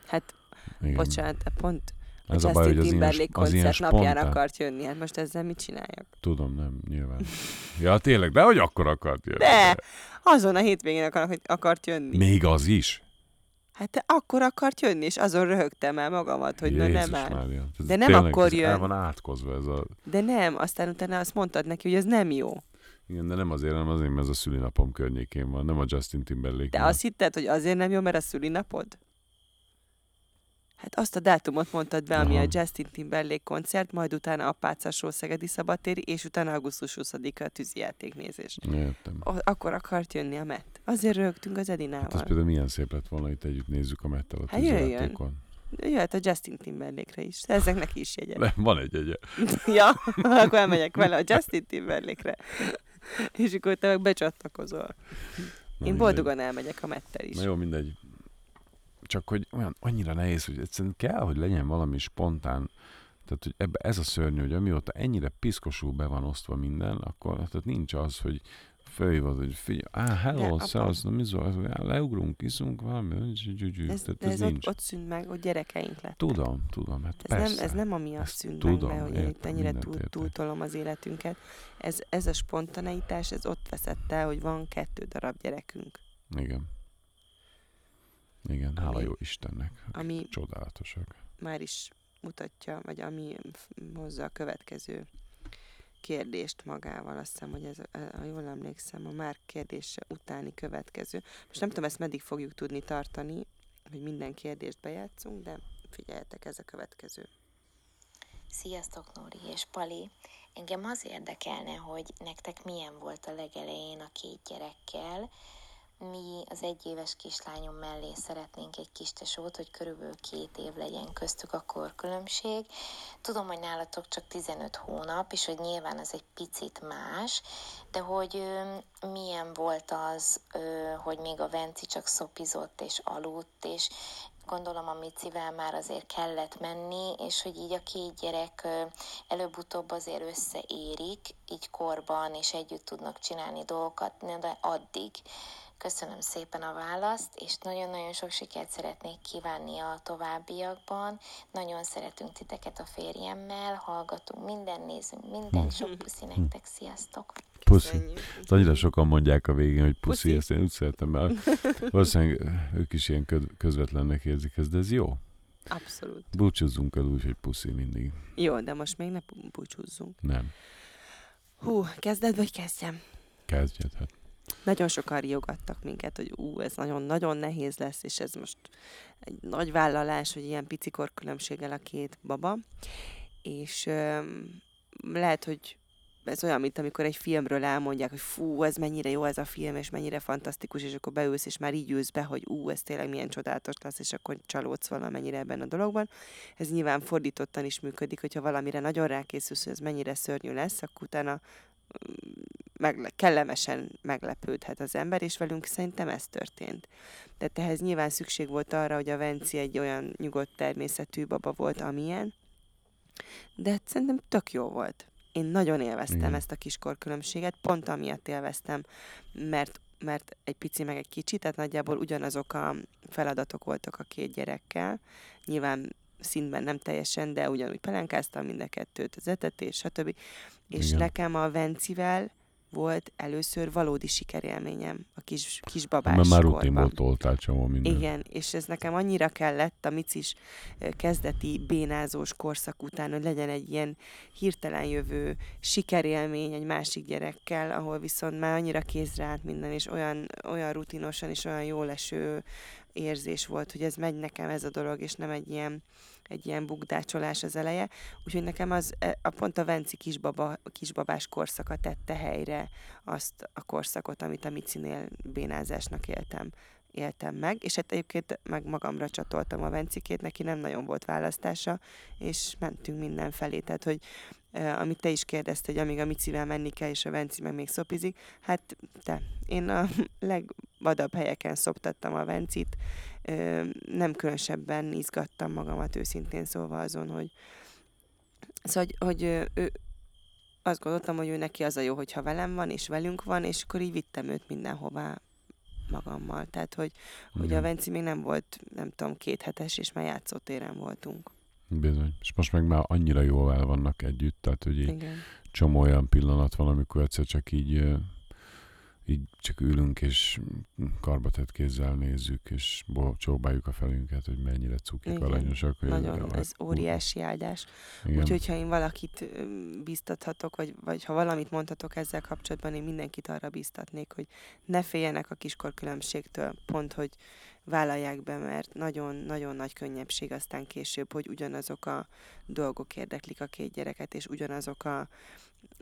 Hát, igen. Bocsánat, pont a Justin Timberlake koncert napján akart jönni, hát most ezzel mit csináljak? Tudom, nem, nyilván. Ja, tényleg, de hogy akkor akart jönni? De, azon a hétvégén akar, akart jönni. Még az is? Hát te akkor akart jönni, és azon röhögtem el magamat, hogy Jézus nem már. De nem tényleg, akkor jön. El van átkozva ez a... De nem, aztán utána azt mondtad neki, hogy ez nem jó. Igen, de nem azért, nem azért, mert ez a szülinapom környékén van, nem a Justin Timberlake. De azt hitted, hogy azért nem jó, mert a szülinapod? Hát azt a dátumot mondtad be, ami aha. a Justin Timberlake koncert, majd utána a Pácásról Szegedi Szabadtéri, és utána augusztus huszadika a tűzijátéknézés. Értem. Akkor akart jönni a Met. Azért rögtünk az Edinával. Hát ez például milyen szép lett volna, itt együtt nézzük a Mettel a tűzijátékon. Hát jöhet a Justin Timberlake-re is. Ezeknek is jegye. Nem, van egy jegye. Ja, akkor elmegyek vele a Justin Timberlake-re. És akkor te meg becsatlakozol. Na, én boldogan elmegyek a Mettel is. Na jó, mindegy. Csak hogy olyan annyira nehéz, hogy egyszerűen kell, hogy legyen valami spontán. Tehát, hogy ebbe ez a szörnyű, hogy amióta ennyire piszkosul be van osztva minden, akkor tehát nincs az, hogy fölhívod, hogy figyelj, ah, hello, szevasz, leugrunk, iszunk, valami, gyügyű. Ez, tehát, de ez, ez ott, ott szűnt meg, hogy gyerekeink lettek. Tudom, tudom, hát ez persze. Nem, ez nem amiatt szűnt tudom, meg, mert hogy ennyire túl, túltolom az életünket. Ez, ez a spontaneitás, ez ott veszett el, hogy van kettő darab gyerekünk. Igen. Igen, hála jó Istennek, ami csodálatosak. Már is mutatja, vagy ami hozza a következő kérdést magával. Azt hiszem, hogy ez, ha jól emlékszem, a Márk kérdése utáni következő. Most nem tudom, ezt meddig fogjuk tudni tartani, hogy minden kérdést bejátszunk, de figyeljetek, ez a következő. Sziasztok, Nóri és Pali! Engem az érdekelne, hogy nektek milyen volt a legelején a két gyerekkel, mi az egyéves kislányom mellé szeretnénk egy kis tesót, hogy körülbelül két év legyen köztük a korkülönbség. Tudom, hogy nálatok csak tizenöt hónap, és hogy nyilván ez egy picit más, de hogy ö, milyen volt az, ö, hogy még a Venci csak szopizott és aludt, és gondolom a Micivel már azért kellett menni, és hogy így a két gyerek előbb-utóbb azért összeérik, így korban, és együtt tudnak csinálni dolgokat, de addig. Köszönöm szépen a választ, és nagyon-nagyon sok sikert szeretnék kívánni a továbbiakban. Nagyon szeretünk titeket a férjemmel, hallgatunk minden, nézünk minden, sok puszi nektek, sziasztok! Puszi. Ezt annyira sokan mondják a végén, hogy puszi, puszi. Ezt én úgy szeretem, mert valószínűleg ők is ilyen közvetlennek érzik ezt, de ez jó. Abszolút. Búcsúzzunk el úgy, hogy puszi mindig. Jó, de most még ne búcsúzzunk. Nem. Hú, kezded vagy kezdjem? Kezdjed, hát. Nagyon sokan riogattak minket, hogy ú, ez nagyon-nagyon nehéz lesz, és ez most egy nagy vállalás, hogy ilyen picikor különbséggel a két baba. És öm, lehet, hogy ez olyan, mint amikor egy filmről elmondják, hogy fú, ez mennyire jó ez a film, és mennyire fantasztikus, és akkor beülsz, és már így ülsz be, hogy ú, ez tényleg milyen csodálatos lesz, és akkor csalódsz valamennyire ebben a dologban. Ez nyilván fordítottan is működik, hogyha valamire nagyon rákészülsz, hogy ez mennyire szörnyű lesz, akkor utána Meg, kellemesen meglepődhet az ember, és velünk szerintem ez történt. Tehát ehhez nyilván szükség volt arra, hogy a Venci egy olyan nyugodt természetű baba volt, amilyen, de szerintem tök jó volt. Én nagyon élveztem Igen. ezt a kiskorkülönbséget, pont amiatt élveztem, mert, mert egy pici meg egy kicsi, tehát nagyjából ugyanazok a feladatok voltak a két gyerekkel. Nyilván szintben nem teljesen, de ugyanúgy pelenkáztam mind a kettőt, az etetés, stb. És Igen. nekem a Vencivel volt először valódi sikerélményem a kis, kis babás korban. Már rutinból toltál csomó minden. Igen, és ez nekem annyira kellett a Micis kezdeti bénázós korszak után, hogy legyen egy ilyen hirtelen jövő sikerélmény egy másik gyerekkel, ahol viszont már annyira kézre állt minden, és olyan, olyan rutinosan és olyan jól eső érzés volt, hogy ez megy nekem ez a dolog, és nem egy ilyen, egy ilyen bukdácsolás az eleje. Úgyhogy nekem az, a pont a Venci kisbaba, kisbabás korszaka tette helyre azt a korszakot, amit a Micinél bénázásnak éltem, éltem meg, és hát egyébként meg magamra csatoltam a Vencikét, neki nem nagyon volt választása, és mentünk mindenfelé, tehát hogy amit te is kérdezted, hogy amíg a Micivel menni kell, és a Venci meg még szopizik, hát te, én a legvadabb helyeken szoptattam a Vencit, nem különösebben izgattam magamat őszintén szólva azon, hogy szóval, hogy ő, azt gondoltam, hogy ő neki az a jó, hogyha velem van, és velünk van, és akkor így vittem őt mindenhová magammal, tehát hogy, hogy a Venci még nem volt, nem tudom, két hetes, és már játszótéren voltunk. Bizony. És most meg már annyira jól el vannak együtt, tehát hogy egy csomó olyan pillanat van, amikor egyszer csak így, így csak ülünk, és karbatett kézzel nézzük, és csóbáljuk a felünket, hogy mennyire cukik, aranyosak. Nagyon, ez óriási áldás. Úgyhogy, ha én valakit bíztathatok, vagy, vagy ha valamit mondhatok ezzel kapcsolatban, én mindenkit arra bíztatnék, hogy ne féljenek a kiskor különbségtől, pont, hogy vállalják be, mert nagyon-nagyon nagy könnyebbség aztán később, hogy ugyanazok a dolgok érdeklik a két gyereket, és ugyanazok a...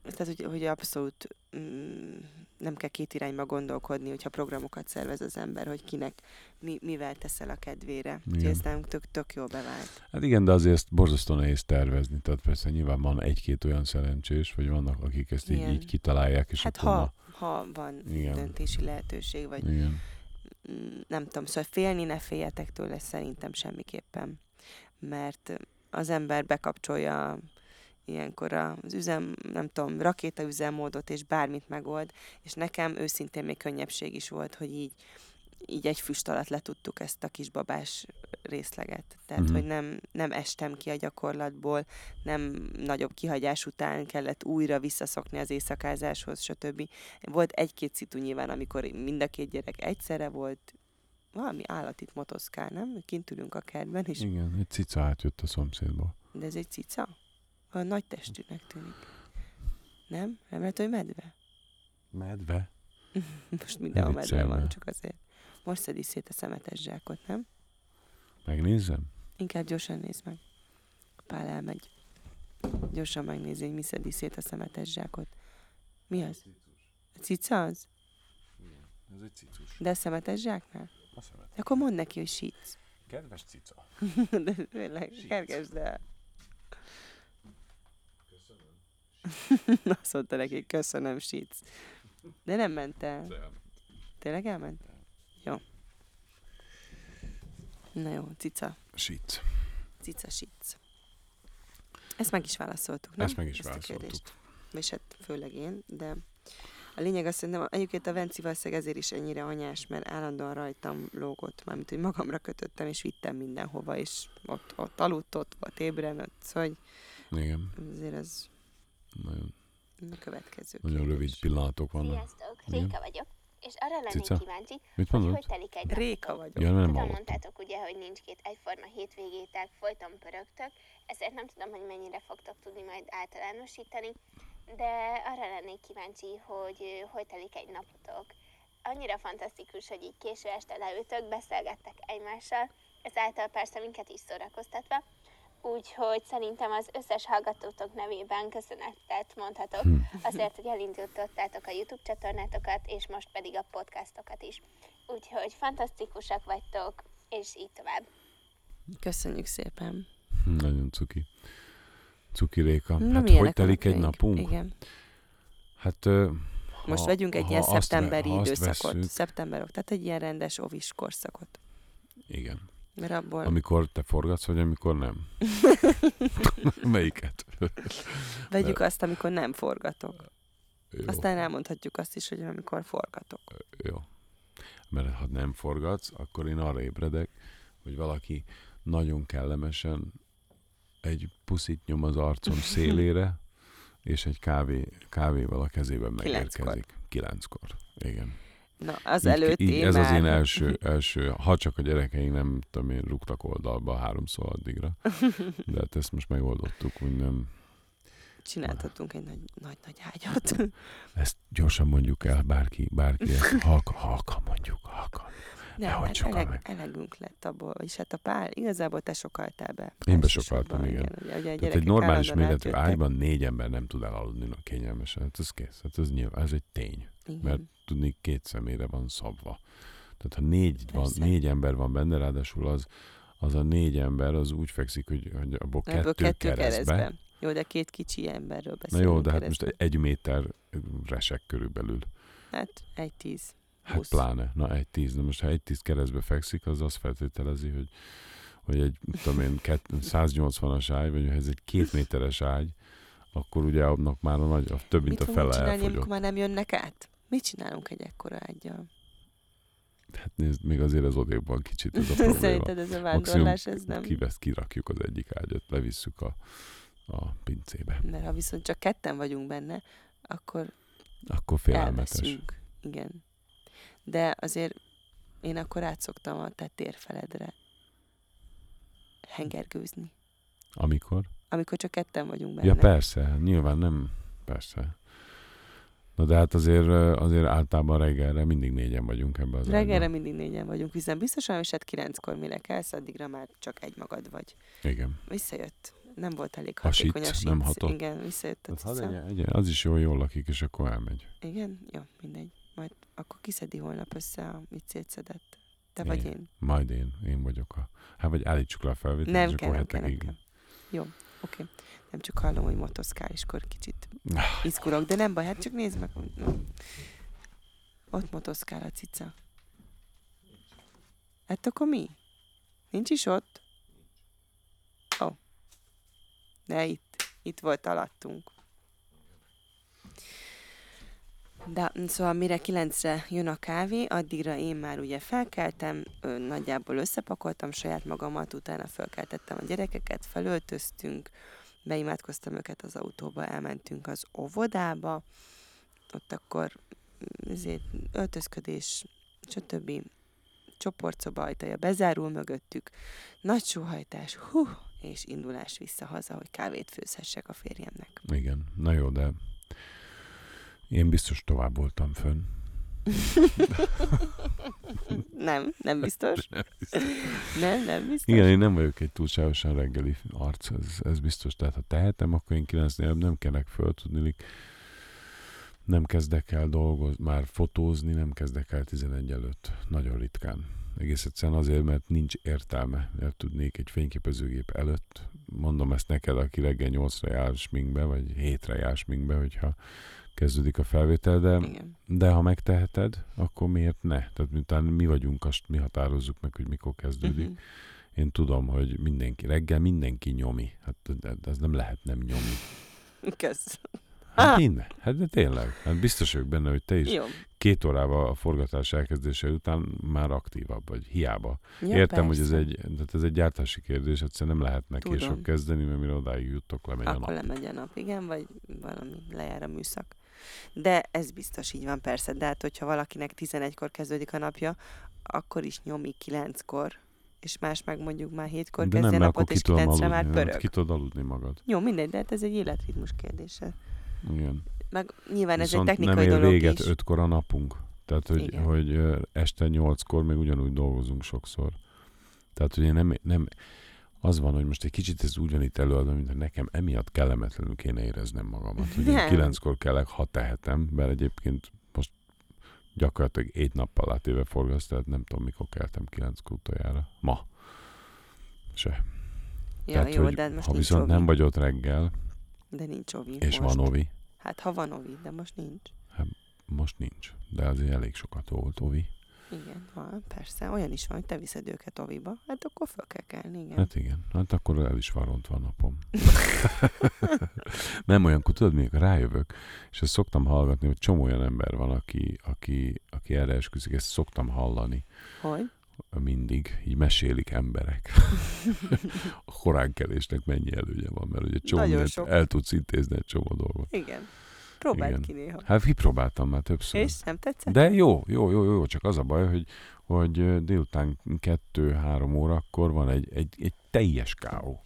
Tehát, hogy, hogy abszolút mm, nem kell két irányba gondolkodni, hogyha programokat szervez az ember, hogy kinek, mi, mivel teszel a kedvére. Úgyhogy ez nem tök, tök jól bevált. Hát igen, de azért borzasztó nehéz tervezni. Tehát persze nyilván van egy-két olyan szerencsés, vagy vannak, akik ezt így, így kitalálják. És hát ha, a... ha van igen. döntési lehetőség, vagy... Igen. nem tudom, szóval félni ne féljetek tőle szerintem semmiképpen, mert az ember bekapcsolja ilyenkor az üzem, nem tudom, rakétaüzemmódot, és bármit megold, és nekem őszintén még könnyebbség is volt, hogy így, így egy füst alatt letudtuk ezt a kisbabás részleget. Tehát, mm-hmm. hogy nem, nem estem ki a gyakorlatból, nem nagyobb kihagyás után kellett újra visszaszokni az éjszakázáshoz, stb. Volt egy-két szitu nyilván, amikor mind a két gyerek egyszerre volt, valami állat itt motoszkál, nem? Kint ülünk a kertben is. Igen, egy cica átjött a szomszédból. De ez egy cica? Olyan nagy testűnek tűnik. Nem? Remélem, hogy medve? Medve? Most mindenhol medve van, csak azért. Most szedi szét a szemetes zsákot, nem? Megnézzem? Inkább gyorsan nézd meg. Pál elmegy. Gyorsan megnézi, hogy mi szedi szét a szemetes zsákot. Mi az? A cica az? Ez egy cicus. De a szemetes zsáknál? A szemetes. Akkor mondd neki, hogy síc. Kedves cica. De tényleg, kergesd el. Köszönöm. Azt mondta neki, köszönöm, síc. De nem ment el. De. Tényleg elment? De. Jó. Na jó, cica. Síc. Cica, síc. Ezt meg is válaszoltuk, nem? Ezt meg is Ezt válaszoltuk. És hát főleg én, de... A lényeg az, hogy nem, egyébként a Venci valószínűleg ezért is ennyire anyás, mert állandóan rajtam lógott, mármint, hogy magamra kötöttem, és vittem mindenhova, és ott, ott aludt, ott volt ébren, ott, szóval... Igen. Azért az... Nagyon... A következő Nagyon kérdés. Rövid pillanatok vannak. Sziasztok, Réka Igen? vagyok, és arra lennék Cica? kíváncsi, Mit hogy mondod? hogy telik egy Réka vagyok. Ja, nem mondtátok ugye, hogy nincs két egyforma hétvégétek, folyton pörögtök, ezért nem tudom, hogy mennyire fogtok tudni majd általánosítani, de arra lennék kíváncsi, hogy hogy telik egy napotok. Annyira fantasztikus, hogy így késő este leültök, beszélgettek egymással, ezáltal persze minket is szórakoztatva, úgyhogy szerintem az összes hallgatótok nevében köszönetet mondhatok azért, hogy elindítottátok a YouTube csatornátokat, és most pedig a podcastokat is. Úgyhogy fantasztikusak vagytok, és így tovább. Köszönjük szépen! Nagyon cuki. Cuki Réka. Na, hát hogy telik egy még? napunk? Igen. Hát, ha, Most vegyünk egy ilyen szeptemberi azt, időszakot. Veszünk, szeptemberok, tehát egy ilyen rendes ovis korszakot. Igen. Mert abból... Amikor te forgatsz, vagy amikor nem? Melyiket? Vegyük De... azt, amikor nem forgatok. Jó. Aztán elmondhatjuk azt is, hogy amikor forgatok. Jó. Mert ha nem forgatsz, akkor én arra ébredek, hogy valaki nagyon kellemesen egy puszit nyom az arcom szélére, és egy kávé, kávéval a kezében megérkezik. Kilenckor. Igen. Na, az így, előtt így én Ez már... az én első, első, ha csak a gyerekeink nem, tudom én, rúgtak oldalba háromszor addigra. De hát ezt most megoldottuk, úgy nem... Csináltatunk egy nagy-nagy ágyat. Ezt gyorsan mondjuk el, bárki, bárki ezt halka, halka mondjuk, halka. Nem, hát eleg, elegünk lett abból, vagyis hát a pár, igazából te sokaltál be. Én besokaltam, igen. igen. Ugye, ugye Tehát egy normális méretű ágyban négy ember nem tud elaludni kényelmesen. Hát ez kész, hát ez nyilván, ez egy tény. Igen. Mert tudni, két személyre van szabva. Tehát ha négy, van, négy ember van benne, ráadásul az, az a négy ember, az úgy fekszik, hogy, hogy abból kettő, kettő keresztben. keresztben. Jó, de két kicsi emberről beszélünk. Na jó, de hát keresztben. most egy méter resek körülbelül. Hát egy tíz. Hát húsz. Pláne. Na, egy tíz. Na most, ha egy tíz keresztbe fekszik, az azt feltételezi, hogy, hogy egy, tudom én, száznyolcvanas ágy, vagy ha ez egy két méteres ágy, akkor ugye annak már a nagy, a több, mint Mit a fele elfogyott. Mit fogunk csinálni, amikor már nem jönnek át? Mit csinálunk egy ekkora ágyjal? Hát nézd, még azért az odékban kicsit ez a probléma. Szerinted ez a vándorlás, Maximum, ez nem? Kivesz, kirakjuk az egyik ágyat, levisszük a, a pincébe. Mert ha viszont csak ketten vagyunk benne, akkor, akkor félelmetes. Igen. De azért én akkor átszoktam a te térfeledre hengergőzni. Amikor? Amikor csak ketten vagyunk benne. Ja persze, nyilván nem, persze. Na de hát azért, azért általában reggelre mindig négyen vagyunk ebben az Reggelre ágyban. mindig négyen vagyunk, hiszen biztosan, hogy hát kilenckor mire kelsz, addigra már csak egy magad vagy. Igen. Visszajött. Nem volt elég hatékony a síc. Nem hatott. Igen, visszajött. Hát legyen, az is jó, jól lakik, és akkor elmegy. Igen? Jó, mindegy. Majd akkor kiszedi holnap össze a mit szétszedett. Te én. vagy én. Majd én. Én vagyok a... Hát vagy állítsuk le a felvételt, nem és kell, akkor hetekig. Jó, oké. Okay. Nem csak hallom, hogy motoszkál, és akkor kicsit izgulok. De nem baj, hát csak nézd meg. Ott motoszkál a cica. Hát akkor mi? Nincs is ott? Ó. Oh. De itt. Itt volt alattunk. De, szóval mire kilencre jön a kávé, addigra én már ugye felkeltem, nagyjából összepakoltam saját magamat, utána felkeltettem a gyerekeket, felöltöztünk, beimádkoztam őket az autóba, elmentünk az óvodába, ott akkor ezért öltözködés, stb. Csoportszoba ajtaja bezárul mögöttük, nagy sóhajtás, hú, és indulás vissza haza, hogy kávét főzhessek a férjemnek. Igen, na jó, de... Én biztos tovább voltam fönn. nem, nem biztos. nem biztos. Nem, nem biztos. Igen, én nem vagyok egy túlságosan reggeli arc, ez, ez biztos. Tehát ha tehetem, akkor én kilencnél nem kelek föl, tudnilik. nem kezdek el dolgozni, már fotózni nem kezdek el tizenegy előtt. Nagyon ritkán. Egész egyszerűen azért, mert nincs értelme. El tudnék egy fényképezőgép előtt. Mondom ezt neked, aki reggel nyolcra jár sminkbe, vagy hétre jár sminkbe, hogyha kezdődik a felvétel, de, de ha megteheted, akkor miért ne? Tehát miután mi vagyunk, azt mi határozzuk meg, hogy mikor kezdődik. Uh-huh. Én tudom, hogy mindenki, reggel mindenki nyomi. Hát ez nem lehet nem nyomi. Köszönöm. Hát innen, hát de tényleg, hát biztos vagyok benne, hogy te is Jó. két órával a forgatás elkezdése után már aktívabb vagy, hiába. Ja, értem, persze. Hogy ez egy, tehát ez egy gyártási kérdés, egyszerűen nem lehet neki sok kezdeni, mert mire odáig jutok, lemegy Akkor a nap. Akkor lemegy a nap, igen, vagy valami lejár a műszak. De ez biztos így van, persze, de hát hogyha valakinek tizenegykor kezdődik a napja, akkor is nyomi kilenckor. És más meg mondjuk már hétkor kezdje a napot, és kilencre már pörög. Ki tudod aludni magad. Jó, mindegy, de hát ez egy életritmus kérdése. Igen. Meg nyilván ez Viszont egy technikai dolog is. nem ér véget ötkor a napunk. Tehát, hogy, hogy este nyolckor még ugyanúgy dolgozunk sokszor. Tehát, hogy én nem, nem... Az van, hogy most egy kicsit ez úgy van itt előadva, mintha nekem emiatt kellemetlenül kéne éreznem magamat. Hogy én kilenckor kelek, ha tehetem, mert egyébként most gyakorlatilag egy nappal átéve forgasz, tehát nem tudom, mikor keltem kilenckor utoljára. Ma. Se. Ja, tehát, jó, hogy, de most ha viszont nem vagy ott reggel, de nincs ovi. És most. Van ovi. Hát ha van ovi, de most nincs. Hát most nincs, de azért elég sokat volt ovi. Igen, van, persze. Olyan is van, hogy te viszed őket oviba. Hát akkor föl kell kelni, igen. Hát igen, hát akkor el is van rontva a napom. Nem olyankor, tudod, még rájövök, és ezt szoktam hallgatni, hogy csomó olyan ember van, aki, aki, aki erre esküszik, ezt szoktam hallani. Hogy? Mindig, így mesélik emberek. A koránkelésnek mennyi előnye van, mert ugye csomó el tudsz intézni egy csomó dolgot. Igen. Próbáld Igen. ki néha. Hát kipróbáltam már többször. És nem tetszett? De jó, jó, jó, jó, csak az a baj, hogy, hogy délután kettő-három órakor van egy, egy, egy teljes káó.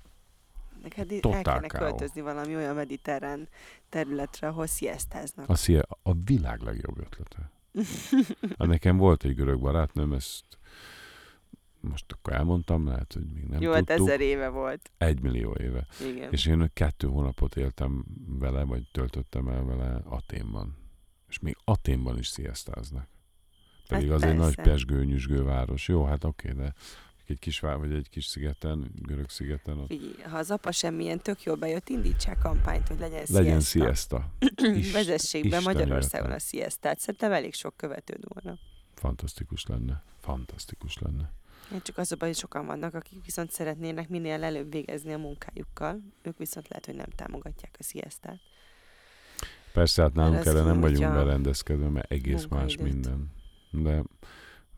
Neked el kéne költözni valami olyan mediterrán területre, ahol sziasztáznak. A, szia, a világ legjobb ötlete. A nekem volt egy görög barátnőm, ezt most akkor elmondtam, lehet, hogy még nem Jó, tudtuk. Jó, ezer éve volt. Egy millió éve. Igen. És én kettő hónapot éltem vele, vagy töltöttem el vele Athénban. És még Athénban is sziasztáznak. Pedig hát az persze. Egy nagy pesgő-nyüzsgő város. Jó, hát oké, de egy kis vár, vagy egy kis szigeten, görög szigeten. Ott... Figyelj, ha az apa semmilyen tök jól bejött, indítsák kampányt, hogy legyen sziaszta. Legyen sziaszta. Is, Vezessék be Magyarországon a sziasztát. Szerintem elég sok követőd volna. Fantasztikus lenne. Fantasztikus lenne. Én csak az a baj, hogy sokan vannak, akik viszont szeretnének minél előbb végezni a munkájukkal. Ők viszont lehet, hogy nem támogatják a sziasztát. Persze, hát nálunk erre nem vagyunk berendezkedve, mert egész más minden. De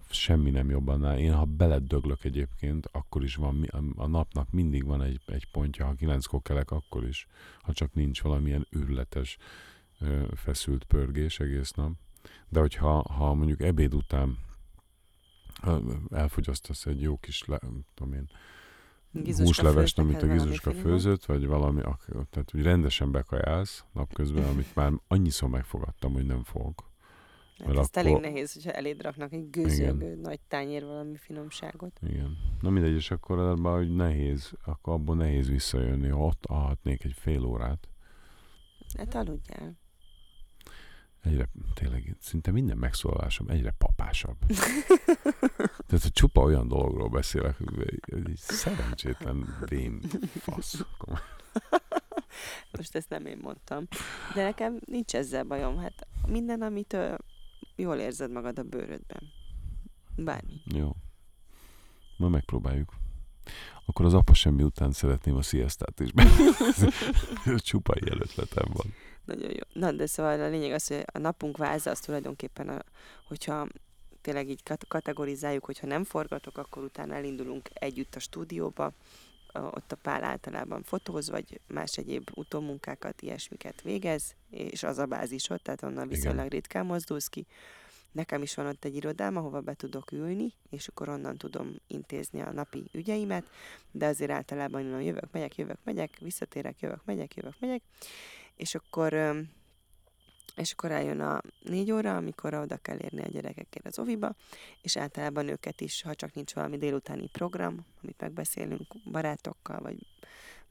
semmi nem jobb annál. Én, ha beledöglök egyébként, akkor is van, a napnak mindig van egy, egy pontja, ha kilenckor kelek, akkor is, ha csak nincs valamilyen őrületes feszült pörgés egész nap. De hogyha ha mondjuk ebéd után elfogyasztasz egy jó kis le, tudom én, húslevest, amit a Gizuska főzött, vagy valami, tehát úgy rendesen bekajálsz napközben, amit már annyiszor megfogadtam, hogy nem fogok. Hát ez akkor... elég nehéz, hogyha eléd raknak egy gőzölgő nagy tányér valami finomságot. Igen. Na mindegy, és akkor abban, hogy nehéz, akkor abból nehéz visszajönni, ha ott alhatnék egy fél órát. Hát aludjál. Egyre, tényleg, szinte minden megszólalásom egyre papásabb. Tehát, hogy csupa olyan dologról beszélek, hogy egy szerencsétlen vén fasz. Most ezt nem én mondtam. De nekem nincs ezzel bajom. Hát minden, amit jól érzed magad a bőrödben. Bármi. Jó. Na megpróbáljuk. Akkor az apa semmi után szeretném a sziasztát is. Csupa ilyen ötletem van. Nagyon jó. Na, de szóval a lényeg az, hogy a napunk váza az tulajdonképpen, a, hogyha tényleg így kategorizáljuk, hogyha nem forgatok, akkor utána elindulunk együtt a stúdióba, a, ott a Pál általában fotóz, vagy más egyéb utómunkákat, ilyesmiket végez, és az a bázisod, tehát onnan viszonylag Igen. ritkán mozdulsz ki. Nekem is van ott egy irodám, ahova be tudok ülni, és akkor onnan tudom intézni a napi ügyeimet, de azért általában onnan jövök, megyek, jövök, megyek, visszatérek, jövök, megyek, jövök, megyek, és akkor, és akkor eljön a négy óra, amikor oda kell érni a gyerekekért az oviba, és általában őket is, ha csak nincs valami délutáni program, amit megbeszélünk barátokkal, vagy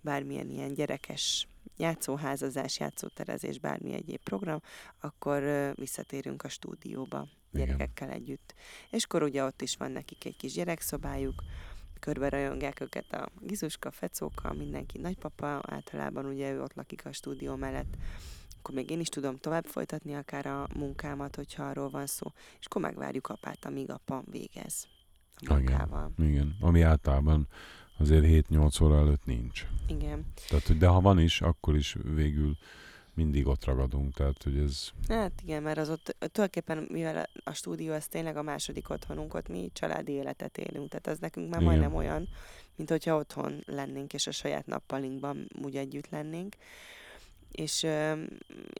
bármilyen ilyen gyerekes játszóházazás, játszóterezés, bármi egyéb program, akkor visszatérünk a stúdióba gyerekekkel Igen. együtt. És akkor ugye ott is van nekik egy kis gyerekszobájuk, körbe rajongják őket a Gizuska, Fecóka, mindenki, nagypapa, általában ugye ő ott lakik a stúdió mellett, akkor még én is tudom tovább folytatni akár a munkámat, hogyha arról van szó, és akkor megvárjuk apát, amíg apa végez a munkával. Igen, igen. Ami általában azért hét-nyolc óra előtt nincs. Igen. Tehát, de ha van is, akkor is végül mindig ott ragadunk, tehát hogy ez... Hát igen, mert az ott tulajdonképpen, mivel a stúdió az tényleg a második otthonunk, ott mi családi életet élünk, tehát az nekünk már igen. majdnem olyan, mint hogyha otthon lennénk, és a saját nappalinkban úgy együtt lennénk. És ö,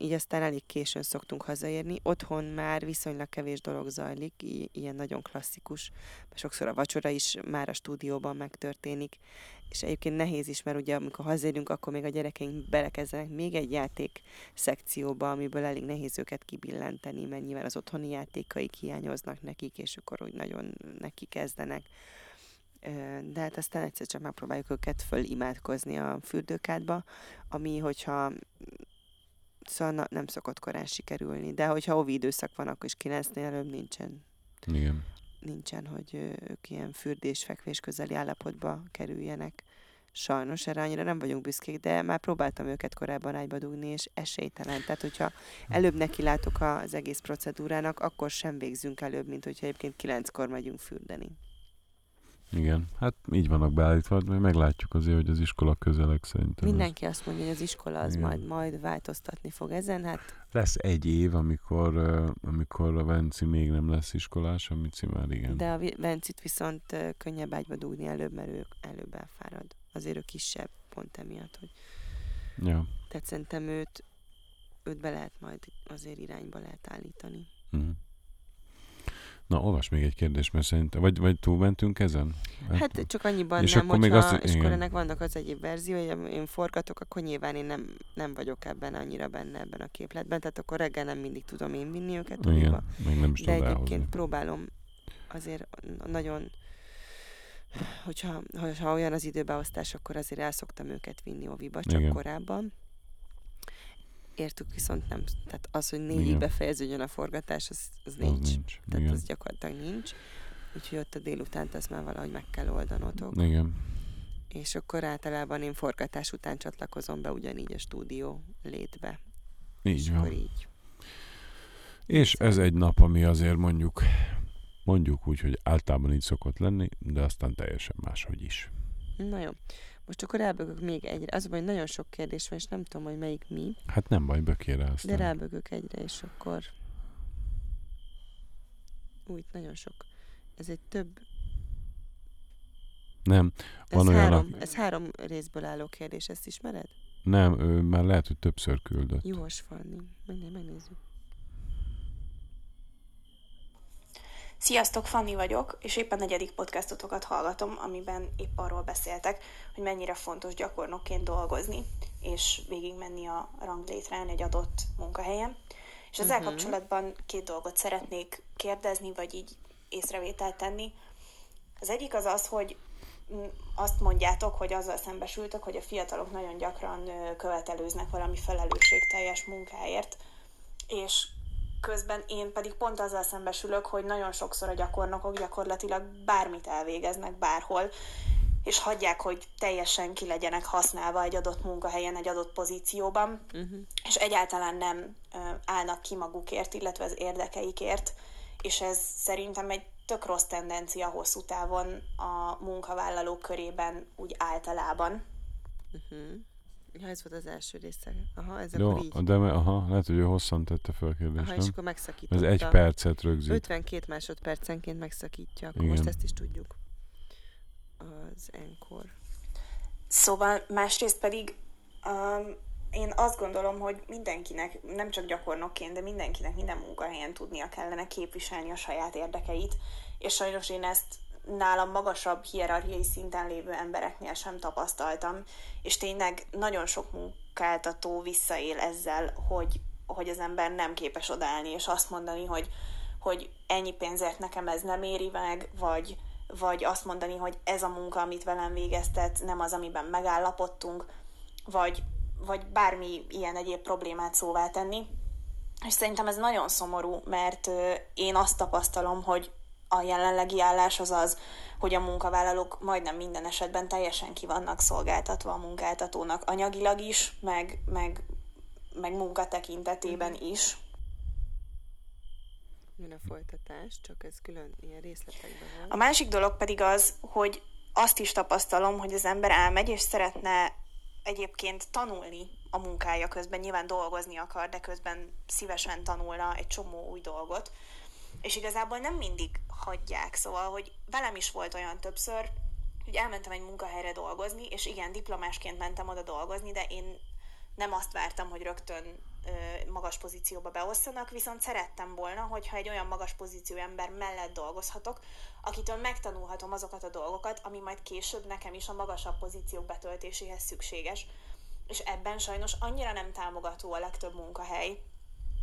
így aztán elég későn szoktunk hazaérni. Otthon már viszonylag kevés dolog zajlik, i- ilyen nagyon klasszikus. Sokszor a vacsora is már a stúdióban megtörténik, és egyébként nehéz is, mert ugye amikor hazaérünk, akkor még a gyerekeink belekezdenek még egy játék szekcióba, amiből elég nehéz őket kibillenteni, mert nyilván az otthoni játékaik hiányoznak nekik, és akkor úgy nagyon neki kezdenek. De hát aztán egyszer csak megpróbáljuk őket fölimádkozni a fürdőkádba, ami, hogyha szóval na, nem szokott korán sikerülni, de hogyha ovi időszak van, akkor is kilencnél előbb nincsen. Igen. Nincsen, hogy ők ilyen fürdés-fekvés közeli állapotba kerüljenek. Sajnos erre annyira nem vagyunk büszkék, de már próbáltam őket korábban ágyba dugni, és esélytelen. Tehát, hogyha előbb nekilátok az egész procedúrának, akkor sem végzünk előbb, mint hogyha egyébként kilenckor megyünk fürdeni. Igen, hát így vannak beállítva, mert meglátjuk azért, hogy az iskola közeleg szerintem. Mindenki az... azt mondja, hogy az iskola az majd, majd változtatni fog ezen, hát... Lesz egy év, amikor, amikor a Venci még nem lesz iskolás, a Mici már igen. De a Vencit viszont könnyebb ágyba dugni előbb, mert ő előbb elfárad. Azért ő kisebb, pont emiatt, hogy... Ja. Tehát szerintem őt, őt be lehet majd azért irányba lehet állítani. Mhm. Na, olvasd még egy kérdést, mert szerintem, vagy, vagy túlmentünk ezen? Hát csak annyiban és nem, hogyha az... iskolának vannak az egyéb verziói, hogy én forgatok, akkor nyilván én nem, nem vagyok ebben annyira benne ebben a képletben, tehát akkor reggel nem mindig tudom én vinni őket. Igen, oliba. Még nem is tudom elhozni. De egyébként próbálom azért nagyon, hogyha ha olyan az időbeosztás, akkor azért el szoktam őket vinni oviba, csak igen. korábban. Értük, viszont nem. Tehát az, hogy négyig befejeződjön a forgatás, az, az nincs. nincs. Tehát igen. az gyakorlatilag nincs. Úgyhogy ott a délutánt azt már valahogy meg kell oldanotok. Igen. És akkor általában én forgatás után csatlakozom be ugyanígy a stúdió létbe. Így és van. Akkor így. És ez egy nap, ami azért mondjuk, mondjuk úgy, hogy általában így szokott lenni, de aztán teljesen máshogy is. Na jó. Most akkor rábögök még egyre. Az, hogy nagyon sok kérdés van, és nem tudom, hogy melyik mi. Hát nem baj, bökére aztán. De rábögök egyre, és akkor... Úgy, nagyon sok. Ez egy több... Nem. Van ez, olyan három, a... ez három részből álló kérdés, ezt ismered? Nem, ő már lehet, hogy többször küldött. Juhos Fanni. Megnézzük. Sziasztok, Fanni vagyok, és éppen negyedik podcastotokat hallgatom, amiben épp arról beszéltek, hogy mennyire fontos gyakornokként dolgozni, és végigmenni a ranglétrán egy adott munkahelyen. És ezzel uh-huh. kapcsolatban két dolgot szeretnék kérdezni, vagy így észrevételt tenni. Az egyik az az, hogy azt mondjátok, hogy azzal szembesültök, hogy a fiatalok nagyon gyakran követelőznek valami felelősségteljes munkáért, és közben én pedig pont azzal szembesülök, hogy nagyon sokszor a gyakornokok gyakorlatilag bármit elvégeznek bárhol, és hagyják, hogy teljesen ki legyenek használva egy adott munkahelyen, egy adott pozícióban, uh-huh. és egyáltalán nem ö, állnak ki magukért, illetve az érdekeikért, és ez szerintem egy tök rossz tendencia hosszú távon a munkavállalók körében úgy általában. Uh-huh. Ja, ez volt az első része. Aha, ez jó, akkor így. De me, aha, lehet, hogy ő hosszan tette fel a kérdést, aha, és akkor megszakította. Ez egy percet rögzít. ötvenkét másodpercenként megszakítja, akkor igen. most ezt is tudjuk. Az enkor. Szóval másrészt pedig um, én azt gondolom, hogy mindenkinek, nem csak gyakornokként, de mindenkinek minden munkahelyen tudnia kellene képviselni a saját érdekeit, és sajnos én ezt nálam magasabb hierarchiai szinten lévő embereknél sem tapasztaltam, és tényleg nagyon sok munkáltató visszaél ezzel, hogy, hogy az ember nem képes odaállni, és azt mondani, hogy, hogy ennyi pénzért nekem ez nem éri meg, vagy, vagy azt mondani, hogy ez a munka, amit velem végeztet, nem az, amiben megállapodtunk, vagy vagy bármi ilyen egyéb problémát szóvá tenni. És szerintem ez nagyon szomorú, mert én azt tapasztalom, hogy a jelenlegi állás az az, hogy a munkavállalók majdnem minden esetben teljesen ki vannak szolgáltatva a munkáltatónak anyagilag is, meg, meg, meg munka tekintetében is. Jön a folytatás, csak ez külön ilyen részletekben van. A másik dolog pedig az, hogy azt is tapasztalom, hogy az ember elmegy és szeretne egyébként tanulni a munkája közben, nyilván dolgozni akar, de közben szívesen tanulna egy csomó új dolgot. És igazából nem mindig hagyják, szóval, hogy velem is volt olyan többször, hogy elmentem egy munkahelyre dolgozni, és igen, diplomásként mentem oda dolgozni, de én nem azt vártam, hogy rögtön magas pozícióba beosszanak, viszont szerettem volna, hogyha egy olyan magas pozíció ember mellett dolgozhatok, akitől megtanulhatom azokat a dolgokat, ami majd később nekem is a magasabb pozíciók betöltéséhez szükséges. És ebben sajnos annyira nem támogató a legtöbb munkahely,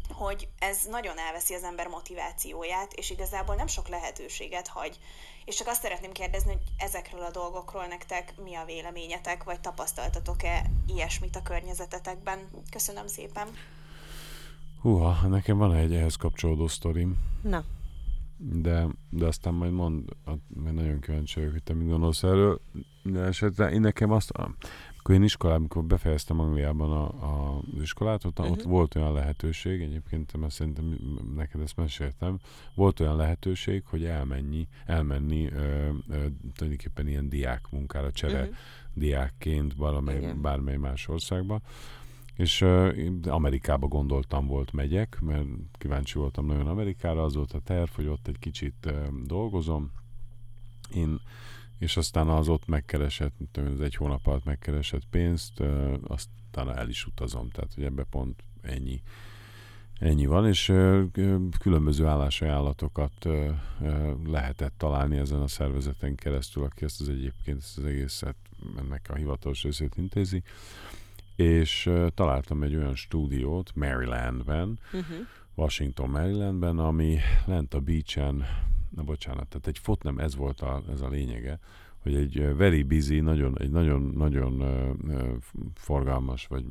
hogy ez nagyon elveszi az ember motivációját, és igazából nem sok lehetőséget hagy. És csak azt szeretném kérdezni, hogy ezekről a dolgokról nektek mi a véleményetek, vagy tapasztaltatok-e ilyesmit a környezetetekben? Köszönöm szépen! Húha, nekem van egy ehhez kapcsolódó sztorim. Na. De, de aztán majd mondd, mert nagyon kíváncsi vagyok, hogy te mit gondolsz erről. De esetre én nekem azt... Akkor én iskolában, amikor befejeztem Angliában a, a, az iskolát, ott, uh-huh. ott volt olyan lehetőség, egyébként mert szerintem neked ezt meséltem, volt olyan lehetőség, hogy elmenni, elmenni ö, ö, tulajdonképpen ilyen diák munkára, csere uh-huh. diákként valamely, bármely más országba. És uh, Amerikába gondoltam volt megyek, mert kíváncsi voltam nagyon Amerikára, az volt a terv, hogy ott egy kicsit uh, dolgozom. Én és aztán az ott megkeresett, az egy hónap alatt megkeresett pénzt, uh, aztán el is utazom, tehát hogy ebbe pont ennyi, ennyi van, és uh, különböző állásajánlatokat uh, uh, lehetett találni ezen a szervezeten keresztül, aki ezt az egyébként, ezt az egészet, ennek a hivatalos részét intézi, és uh, találtam egy olyan stúdiót Marylandben, uh-huh. Washington, Marylandben, ami lent a beachen, na bocsánat, tehát egy fot nem ez volt a, ez a lényege, hogy egy very busy, nagyon, egy nagyon-nagyon uh, forgalmas, vagy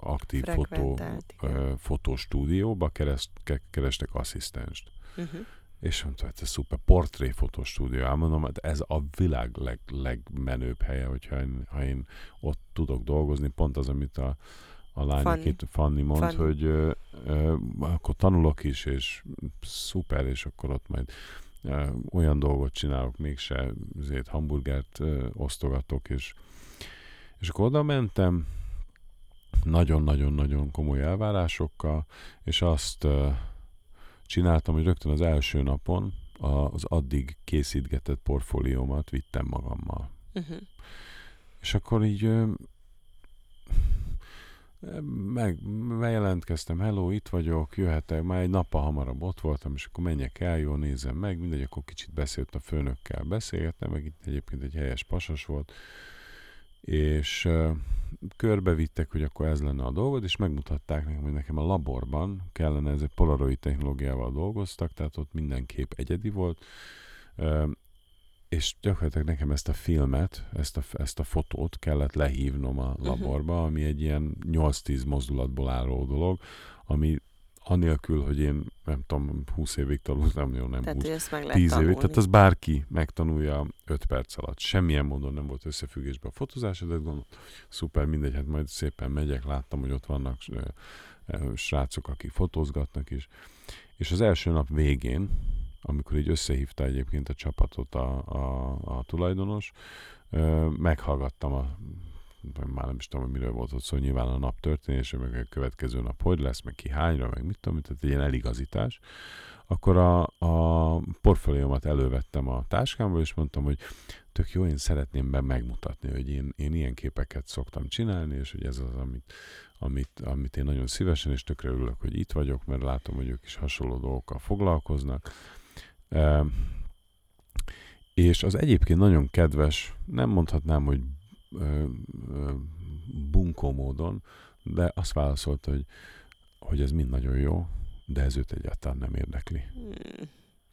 aktív fotó, uh, fotostúdióba kereszt, ke, kerestek asszisztenst. Uh-huh. És mondta, ez szuper, portré fotostúdió. Elmondom, hát ez a világ leg, legmenőbb helye, hogyha én, ha én ott tudok dolgozni, pont az, amit a A lány Fanni mond, Fanny. hogy ö, ö, akkor tanulok is, és szuper, és akkor ott majd ö, olyan dolgot csinálok, mégse azért hamburgert ö, osztogatok, és, és akkor oda mentem, nagyon-nagyon-nagyon komoly elvárásokkal, és azt ö, csináltam, hogy rögtön az első napon az addig készítgetett portfóliómat vittem magammal. Uh-huh. És akkor így... Ö, Meg, megjelentkeztem, hello, itt vagyok, jöhetek, már egy nappal hamarabb ott voltam, és akkor menjek el, jól nézem meg, mindegy, akkor kicsit beszélt a főnökkel, beszélgettem, meg itt egyébként egy helyes pasas volt, és uh, körbevittek, hogy akkor ez lenne a dolgod, és megmutatták nekem, hogy nekem a laborban kellene, ez egy polaroid technológiával dolgoztak, tehát ott minden kép egyedi volt, uh, és gyakorlatilag nekem ezt a filmet, ezt a, ezt a fotót kellett lehívnom a laborba, ami egy ilyen nyolc-tíz mozdulatból álló dolog, ami anélkül, hogy én nem tudom, húsz évig tanultam, jó, nem tehát, húsz, tíz tanulni. Évig, tehát az bárki megtanulja öt perc alatt. Semmilyen módon nem volt összefüggésben a fotózás, de gondolom, szuper, mindegy, hát majd szépen megyek, láttam, hogy ott vannak srácok, akik fotózgatnak is. És az első nap végén, amikor így összehívta egyébként a csapatot a, a, a tulajdonos, ö, meghallgattam a, már nem is tudom, hogy miről volt ott szó, nyilván a nap történése, meg a következő nap hogy lesz, meg ki hányra, meg mit tudom, tehát egy ilyen eligazítás, akkor a, a portfóliómat elővettem a táskámból, és mondtam, hogy tök jó, én szeretném be megmutatni, hogy én, én ilyen képeket szoktam csinálni, és hogy ez az, amit, amit, amit én nagyon szívesen, és tökre örülök, hogy itt vagyok, mert látom, hogy ők is hasonló dolgokkal foglalkoznak. Uh, és az egyébként nagyon kedves, nem mondhatnám, hogy uh, uh, bunkó módon, de azt válaszolt, hogy, hogy ez mind nagyon jó, de ez őt egyáltalán nem érdekli.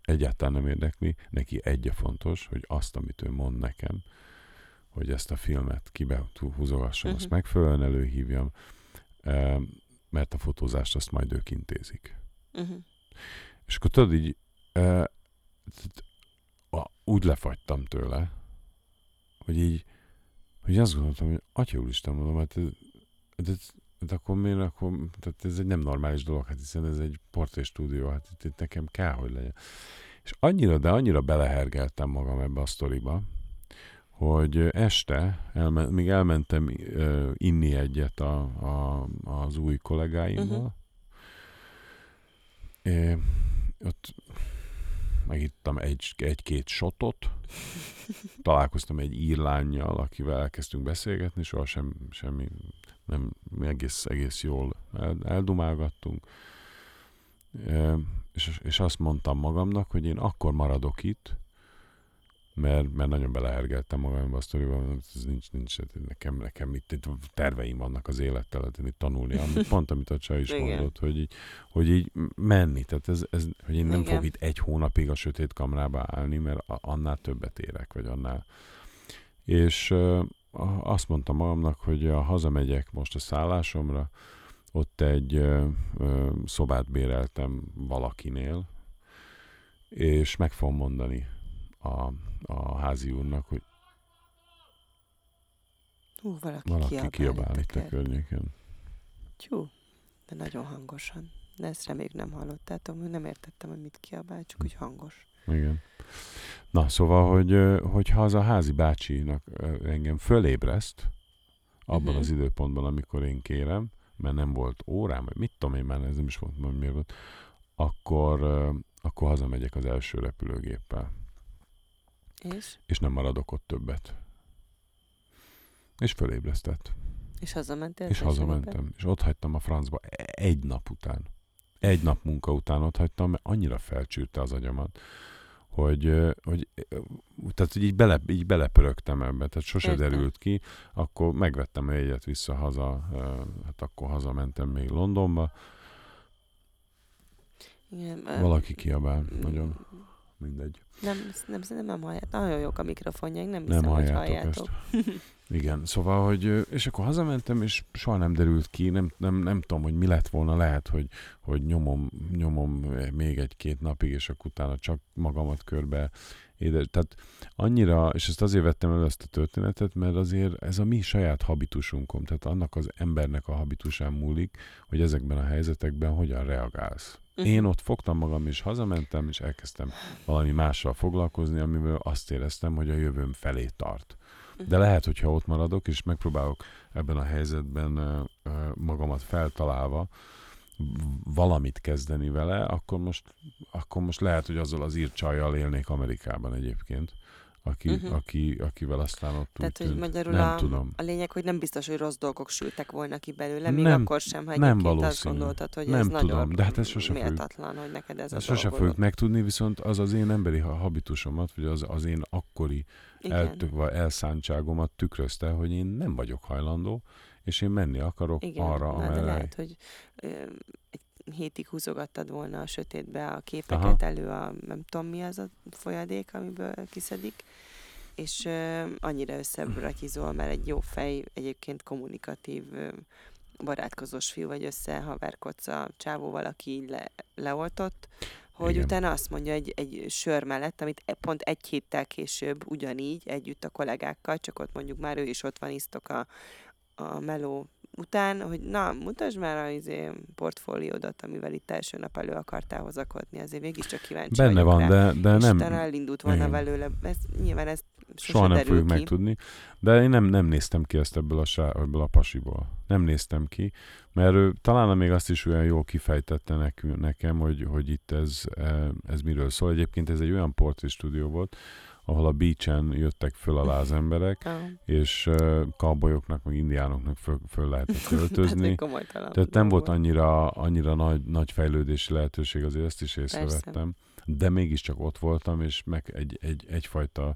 Egyáltalán nem érdekli, neki egy a fontos, hogy azt, amit ő mond nekem, hogy ezt a filmet kibehúzogassam, uh-huh. azt megfelelően előhívjam, mert a fotózást azt majd ők intézik. Uh-huh. És akkor tudod, így úgy lefagytam tőle, hogy így, hogy azt gondoltam, hogy atya úristen, mondom, hát ez, ez, ez akkor miért, akkor, tehát ez egy nem normális dolog, hát hiszen ez egy portréstúdió, hát itt, itt nekem kell, hogy legyen. És annyira, de annyira belehergeltem magam ebbe a sztoriba, hogy este, elmen, még elmentem uh, inni egyet a, a, az új kollégáimmal. Uh-huh. É, ott megittam egy, egy-két shotot, találkoztam egy írlánnyal, akivel elkezdtünk beszélgetni, soha sem, semmi, nem, egész, egész jól eldumálgattunk. É, és, és azt mondtam magamnak, hogy én akkor maradok itt, Mert, mert nagyon belehergeltem magam a sztoriban, ez nincs, nincs, nekem, nekem itt, itt terveim vannak az élettel, tehát itt tanulni, amit, pont amit a Csaj is mondott, hogy így, hogy így menni, tehát ez, ez, hogy én nem Igen. fogok itt egy hónapig a sötét kamrába állni, mert annál többet érek, vagy annál. És uh, azt mondtam magamnak, hogy a hazamegyek most a szállásomra, ott egy uh, uh, szobát béreltem valakinél, és meg fogom mondani A, a házi úrnak, hogy Hú, valaki, valaki kiabál, kiabál itt a környéken. Tyú, de nagyon hangosan. De ezt reméljük nem hallottátok, nem értettem, hogy mit kiabál, csak úgy hangos. Igen. Na, szóval, hogy, hogyha az a házi bácsinak engem fölébreszt abban uh-huh. az időpontban, amikor én kérem, mert nem volt órám, vagy mit tudom én már, ez nem is mondtam, hogy miért volt, akkor, akkor hazamegyek az első repülőgéppel. És? És nem maradok ott többet. És fölébresztett. És hazamentél? És hazamentem. És ott hagytam a francba egy nap után. Egy nap munka után ott hagytam, mert annyira felcsűrte az agyamat, hogy, hogy, tehát, hogy így, bele, így belepörögtem ebbe, tehát sose Értem. derült ki. Akkor megvettem egyet vissza haza, hát akkor hazamentem még Londonba. Igen, Valaki kiabál, m- nagyon... Mindegy. Nem, nem, nem, nem halljátok. Nagyon jók a mikrofonjaink, nem hiszem, nem hogy halljátok. Igen, szóval, hogy... És akkor hazamentem, és soha nem derült ki, nem, nem, nem tudom, hogy mi lett volna, lehet, hogy, hogy nyomom, nyomom még egy-két napig, és akkor utána csak magamat körbe édes. Tehát annyira, és ezt azért vettem elő ezt a történetet, mert azért ez a mi saját habitusunkom, tehát annak az embernek a habitusán múlik, hogy ezekben a helyzetekben hogyan reagálsz. Én ott fogtam magam, és hazamentem, és elkezdtem valami mással foglalkozni, amiből azt éreztem, hogy a jövőm felé tart. De lehet, hogyha ott maradok, és megpróbálok ebben a helyzetben magamat feltalálva valamit kezdeni vele, akkor most, akkor most lehet, hogy azzal az ír csajjal élnék Amerikában egyébként. Aki, uh-huh. aki, akivel aztán ott Tehát, hogy magyarul nem a, tudom. A lényeg, hogy nem biztos, hogy rossz dolgok sültek volna ki belőle, még nem, akkor sem, ha egyébként azt gondoltad, hogy nem ez tudom. Nagyon de hát ez sose méltatlan, fogjuk. Hogy neked ez a dolgod. Sose fogjuk megtudni, viszont az az én emberi habitusomat, vagy az, az én akkori eltök, elszántságomat tükrözte, hogy én nem vagyok hajlandó, és én menni akarok Igen, arra, amerre... lehet, hogy ö, egy hétig húzogattad volna a sötétbe a képeket Aha. elő, a, nem tudom mi az a folyadék, amiből kiszedik, és ö, annyira összebrakizol, mert egy jó fej, egyébként kommunikatív, ö, barátkozós fiú, vagy összehaverkodsz a csávóval, aki így le, leoltott, hogy Igen. utána azt mondja egy, egy sör mellett, amit pont egy héttel később ugyanígy együtt a kollégákkal, csak ott mondjuk már ő is ott van, isztok a, a meló után, hogy na, mutasd már az izé portfóliódat, amivel itt első nap elő akartál hozakodni, azért mégiscsak kíváncsi Benne vagyok van, rá. De, de és nem... utána elindult volna Igen. velőle. Ez, nyilván ez soha nem fogjuk ki. megtudni. De én nem, nem néztem ki ezt ebből a, sá, ebből a pasiból. Nem néztem ki, mert ő, talán még azt is olyan jól kifejtette nekünk, nekem, hogy, hogy itt ez, ez miről szól. Egyébként ez egy olyan portré stúdió volt, ahol a beachen jöttek föl alá az emberek, ah. és uh, kaubolyoknak, meg indiánoknak föl, föl lehetett költözni. Tehát nem volt annyira, annyira nagy, nagy fejlődési lehetőség, azért ezt is észrevettem. De mégiscsak ott voltam, és meg egy, egy, egyfajta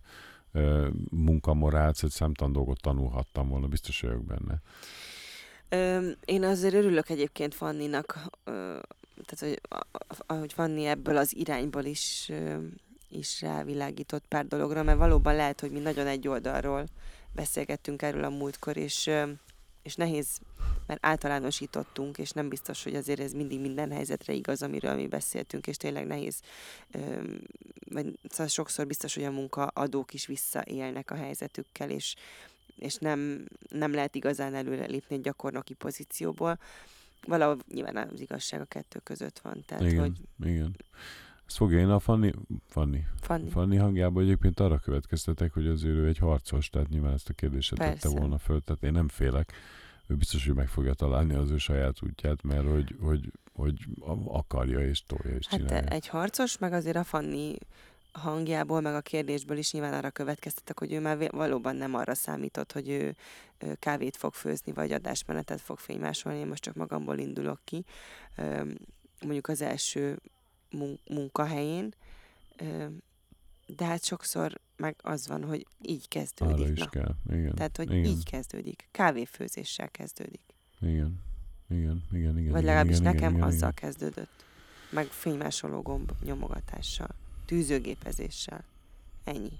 uh, munkamorált, egy számtalan dolgot tanulhattam volna, biztos vagyok benne. Öm, én azért örülök egyébként Fanninak, ö, tehát hogy, ahogy Fanni ebből az irányból is... Ö, is rávilágított pár dologra, mert valóban lehet, hogy mi nagyon egy oldalról beszélgettünk erről a múltkor, és, és nehéz, mert általánosítottunk, és nem biztos, hogy azért ez mindig minden helyzetre igaz, amiről mi beszéltünk, és tényleg nehéz, vagy szóval sokszor biztos, hogy a munkaadók is visszaélnek a helyzetükkel, és, és nem, nem lehet igazán előrelépni egy gyakornoki pozícióból. Valahol nyilván az igazság a kettő között van. Tehát, igen, hogy... igen. Ezt fogja én a Fanni, Fanni, Fanni. Fanni hangjából egyébként arra következtetek, hogy az ő egy harcos, tehát nyilván ezt a kérdéset tette volna föl, tehát én nem félek. Ő biztos, hogy meg fogja találni az ő saját útját, mert hogy, hogy, hogy akarja és tolja és csinálja. Hát egy harcos, meg azért a Fanni hangjából, meg a kérdésből is nyilván arra következtetek, hogy ő már valóban nem arra számított, hogy ő kávét fog főzni, vagy adásmenetet fog fénymásolni, én most csak magamból indulok ki. Mondjuk az első munkahelyén, de hát sokszor meg az van, hogy így kezdődik. Arra is kell. Igen. Tehát, hogy igen. Így kezdődik. Kávéfőzéssel kezdődik. Igen, igen, igen. igen Vagy legalábbis igen, nekem igen, azzal igen. kezdődött. Meg fénymásoló gomb nyomogatással, tűzőgépezéssel. Ennyi.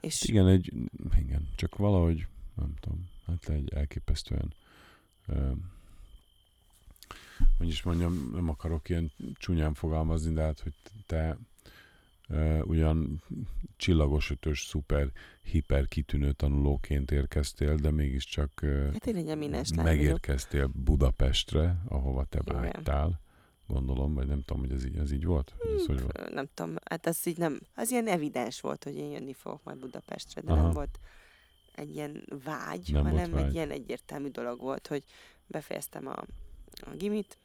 És igen, egy, igen, csak valahogy, nem tudom, hát egy elképesztően um, hogy is mondjam, nem akarok ilyen csúnyán fogalmazni, de hát, hogy te uh, ugyan csillagos ötös, szuper, hiper kitűnő tanulóként érkeztél, de mégiscsak uh, hát megérkeztél vagyok. Budapestre, ahova te vágytál, gondolom, vagy nem tudom, hogy ez így, ez így volt? Hmm, ez hogy volt? Nem tudom, hát az így nem, az ilyen evidens volt, hogy én jönni fogok majd Budapestre, de aha. nem volt egy ilyen vágy, nem hanem vágy. Egy ilyen egyértelmű dolog volt, hogy befejeztem a a gimit,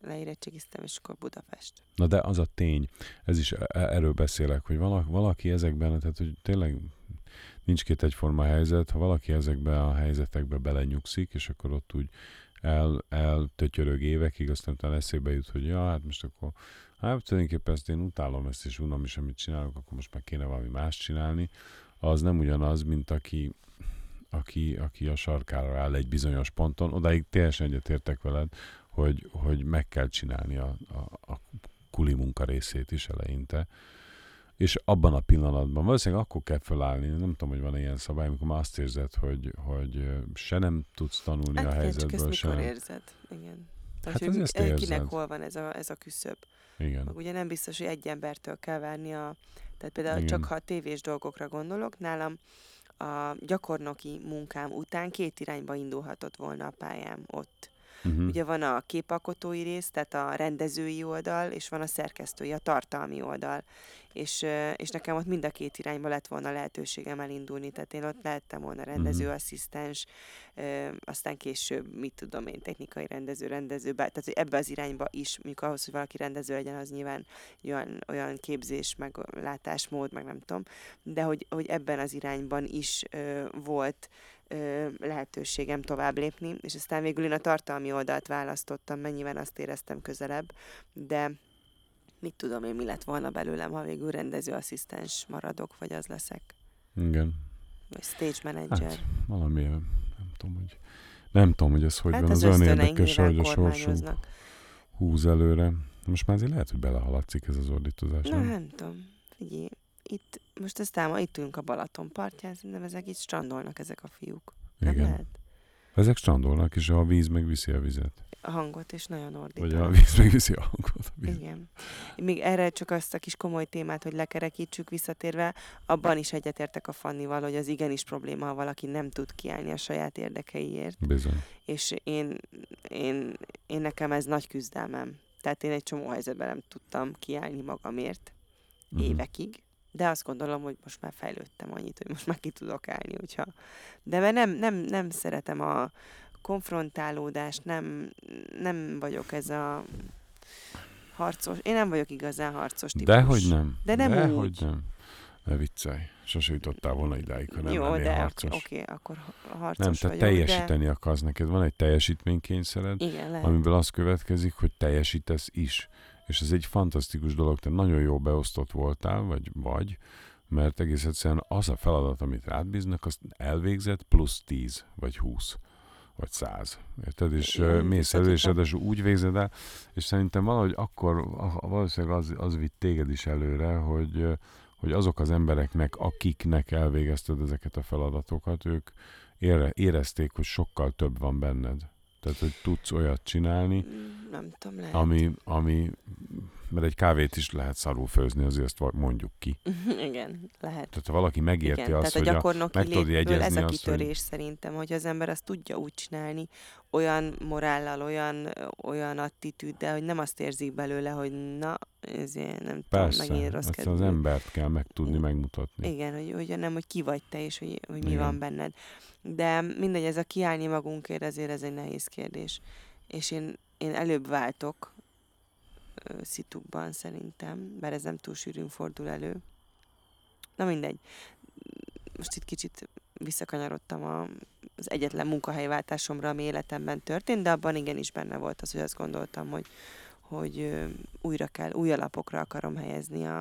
leérettségiztem, és akkor Budapest. Na de az a tény, ez is erről beszélek, hogy valaki, valaki ezekben, tehát hogy tényleg nincs két egyforma helyzet, ha valaki ezekben a helyzetekbe belenyugszik, és akkor ott úgy el, eltötyörög évekig, aztán utána eszébe jut, hogy ja, hát most akkor, hát tulajdonképpen ezt én utálom, ezt is unom is, amit csinálok, akkor most már kéne valami más csinálni. Az nem ugyanaz, mint aki... Aki, aki a sarkára áll egy bizonyos ponton, odáig teljesen egyetértek veled, hogy, hogy meg kell csinálni a, a, a kuli munka részét is eleinte. És abban a pillanatban, valószínűleg akkor kell felállni, nem tudom, hogy van ilyen szabály, amikor már azt érzed, hogy, hogy se nem tudsz tanulni hát, a helyzetből. Hát mikor érzed, igen. Tehát, hát hogy ezt kinek érzed. Hol van ez a, ez a küszöb. Igen. Meg ugye nem biztos, hogy egy embertől kell várni a... Tehát például igen. csak ha a tévés dolgokra gondolok, nálam a gyakornoki munkám után két irányba indulhatott volna a pályám ott. Uh-huh. Ugye van a képalkotói rész, tehát a rendezői oldal, és van a szerkesztői, a tartalmi oldal. És, és nekem ott mind a két irányba lett volna lehetőségem elindulni, tehát én ott lehettem volna rendezőasszisztens, uh-huh. aztán később, mit tudom én, technikai rendező, rendező, tehát ebbe az irányba is, mondjuk ahhoz, hogy valaki rendező legyen, az nyilván olyan, olyan képzés, meg látásmód, meg nem tudom, de hogy, hogy ebben az irányban is uh, volt lehetőségem tovább lépni, és aztán végül én a tartalmi oldalt választottam, mennyiben azt éreztem közelebb, de mit tudom én, mi lett volna belőlem, ha végül rendezőasszisztens maradok, vagy az leszek. Igen. Vagy stage manager. Hát, valami, nem tudom, hogy nem tudom, hogy ez hogy hát van, az, az olyan érdekes, hogy a sorsunk húz előre. Most már azért lehet, hogy belehaladszik ez az ordítozás. Na, nem, nem tudom. Figyelj. Itt, most aztán itt ülünk a Balaton partján, szerintem ezek itt strandolnak ezek a fiúk. Igen. Nem lehet? Ezek strandolnak, és a víz megviszi a vizet. A hangot, és nagyon ordítanak. Vagy a víz megviszi a hangot. A víz. Igen. Még erre csak azt a kis komoly témát, hogy lekerekítsük visszatérve, abban is egyetértek a Fannival, hogy az igenis probléma, ha valaki nem tud kiállni a saját érdekeiért. Bizony. És én, én, én nekem ez nagy küzdelmem. Tehát én egy csomó helyzetben nem tudtam kiállni magamért mm-hmm. évekig. De azt gondolom, hogy most már fejlődtem annyit, hogy most már ki tudok állni, hogyha... De mert nem, nem, nem szeretem a konfrontálódást, nem, nem vagyok ez a harcos... Én nem vagyok igazán harcos típus. Dehogy nem. De nem de úgy. Nem. Ne viccelj. Sose jutottál volna idáig, ha nem jó, lennél de harcos. Jó, oké, okay, akkor harcos nem, te vagyok, teljesíteni de... akarsz neked. Van egy teljesítménykényszered, igen, amiből az következik, hogy teljesítesz is. És ez egy fantasztikus dolog, te nagyon jól beosztott voltál, vagy vagy, mert egész egyszerűen az a feladat, amit rád bíznak, azt elvégzett plusz tíz, vagy húsz, vagy száz. Érted? És uh, mész elő, és ráadásul úgy végzed el, és szerintem valahogy akkor valószínűleg az, az vitt téged is előre, hogy, hogy azok az embereknek, akiknek elvégezted ezeket a feladatokat, ők ére, érezték, hogy sokkal több van benned. Tehát, hogy tudsz olyat csinálni, nem tudom, lehet. Ami, ami, mert egy kávét is lehet szarul főzni, azért ezt mondjuk ki. Igen, lehet. Tehát, ha valaki megérti igen, azt, hogy a, a meg tud jegyezni ez a kitörés azt, hogy... szerintem, hogy az ember azt tudja úgy csinálni, olyan morállal, olyan, olyan attitűddel, hogy nem azt érzik belőle, hogy na, ez nem persze, tudom, megint rossz kedvű. Persze, az embert kell meg tudni megmutatni. Igen, hogy, hogy nem, hogy ki vagy te, és hogy, hogy mi van benned. De mindegy, ez a kiállni magunkért, azért ez egy nehéz kérdés. És én, én előbb váltok ö, szitukban szerintem, bár ez nem túl sűrűn fordul elő. Na mindegy. Most itt kicsit visszakanyarodtam a, az egyetlen munkahelyváltásomra, ami életemben történt, de abban igenis benne volt az, hogy azt gondoltam, hogy, hogy ö, újra kell, új alapokra akarom helyezni a,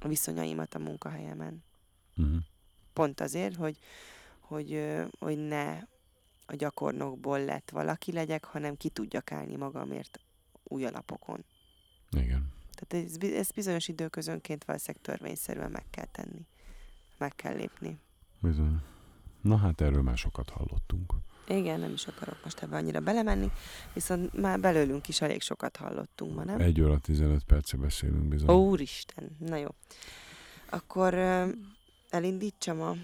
a viszonyaimat a munkahelyemen. Uh-huh. Pont azért, hogy Hogy, hogy ne a gyakornokból lett valaki legyek, hanem ki tudjak állni magamért új alapokon. Igen. Tehát ezt ez bizonyos időközönként valószínűleg törvényszerűen meg kell tenni. Meg kell lépni. Bizony. Na hát erről már sokat hallottunk. Igen, nem is akarok most ebbe annyira belemenni, viszont már belőlünk is elég sokat hallottunk ma, nem? Egy óra tizenöt perce beszélünk bizony. Ó, úristen, na jó. Akkor elindítsam a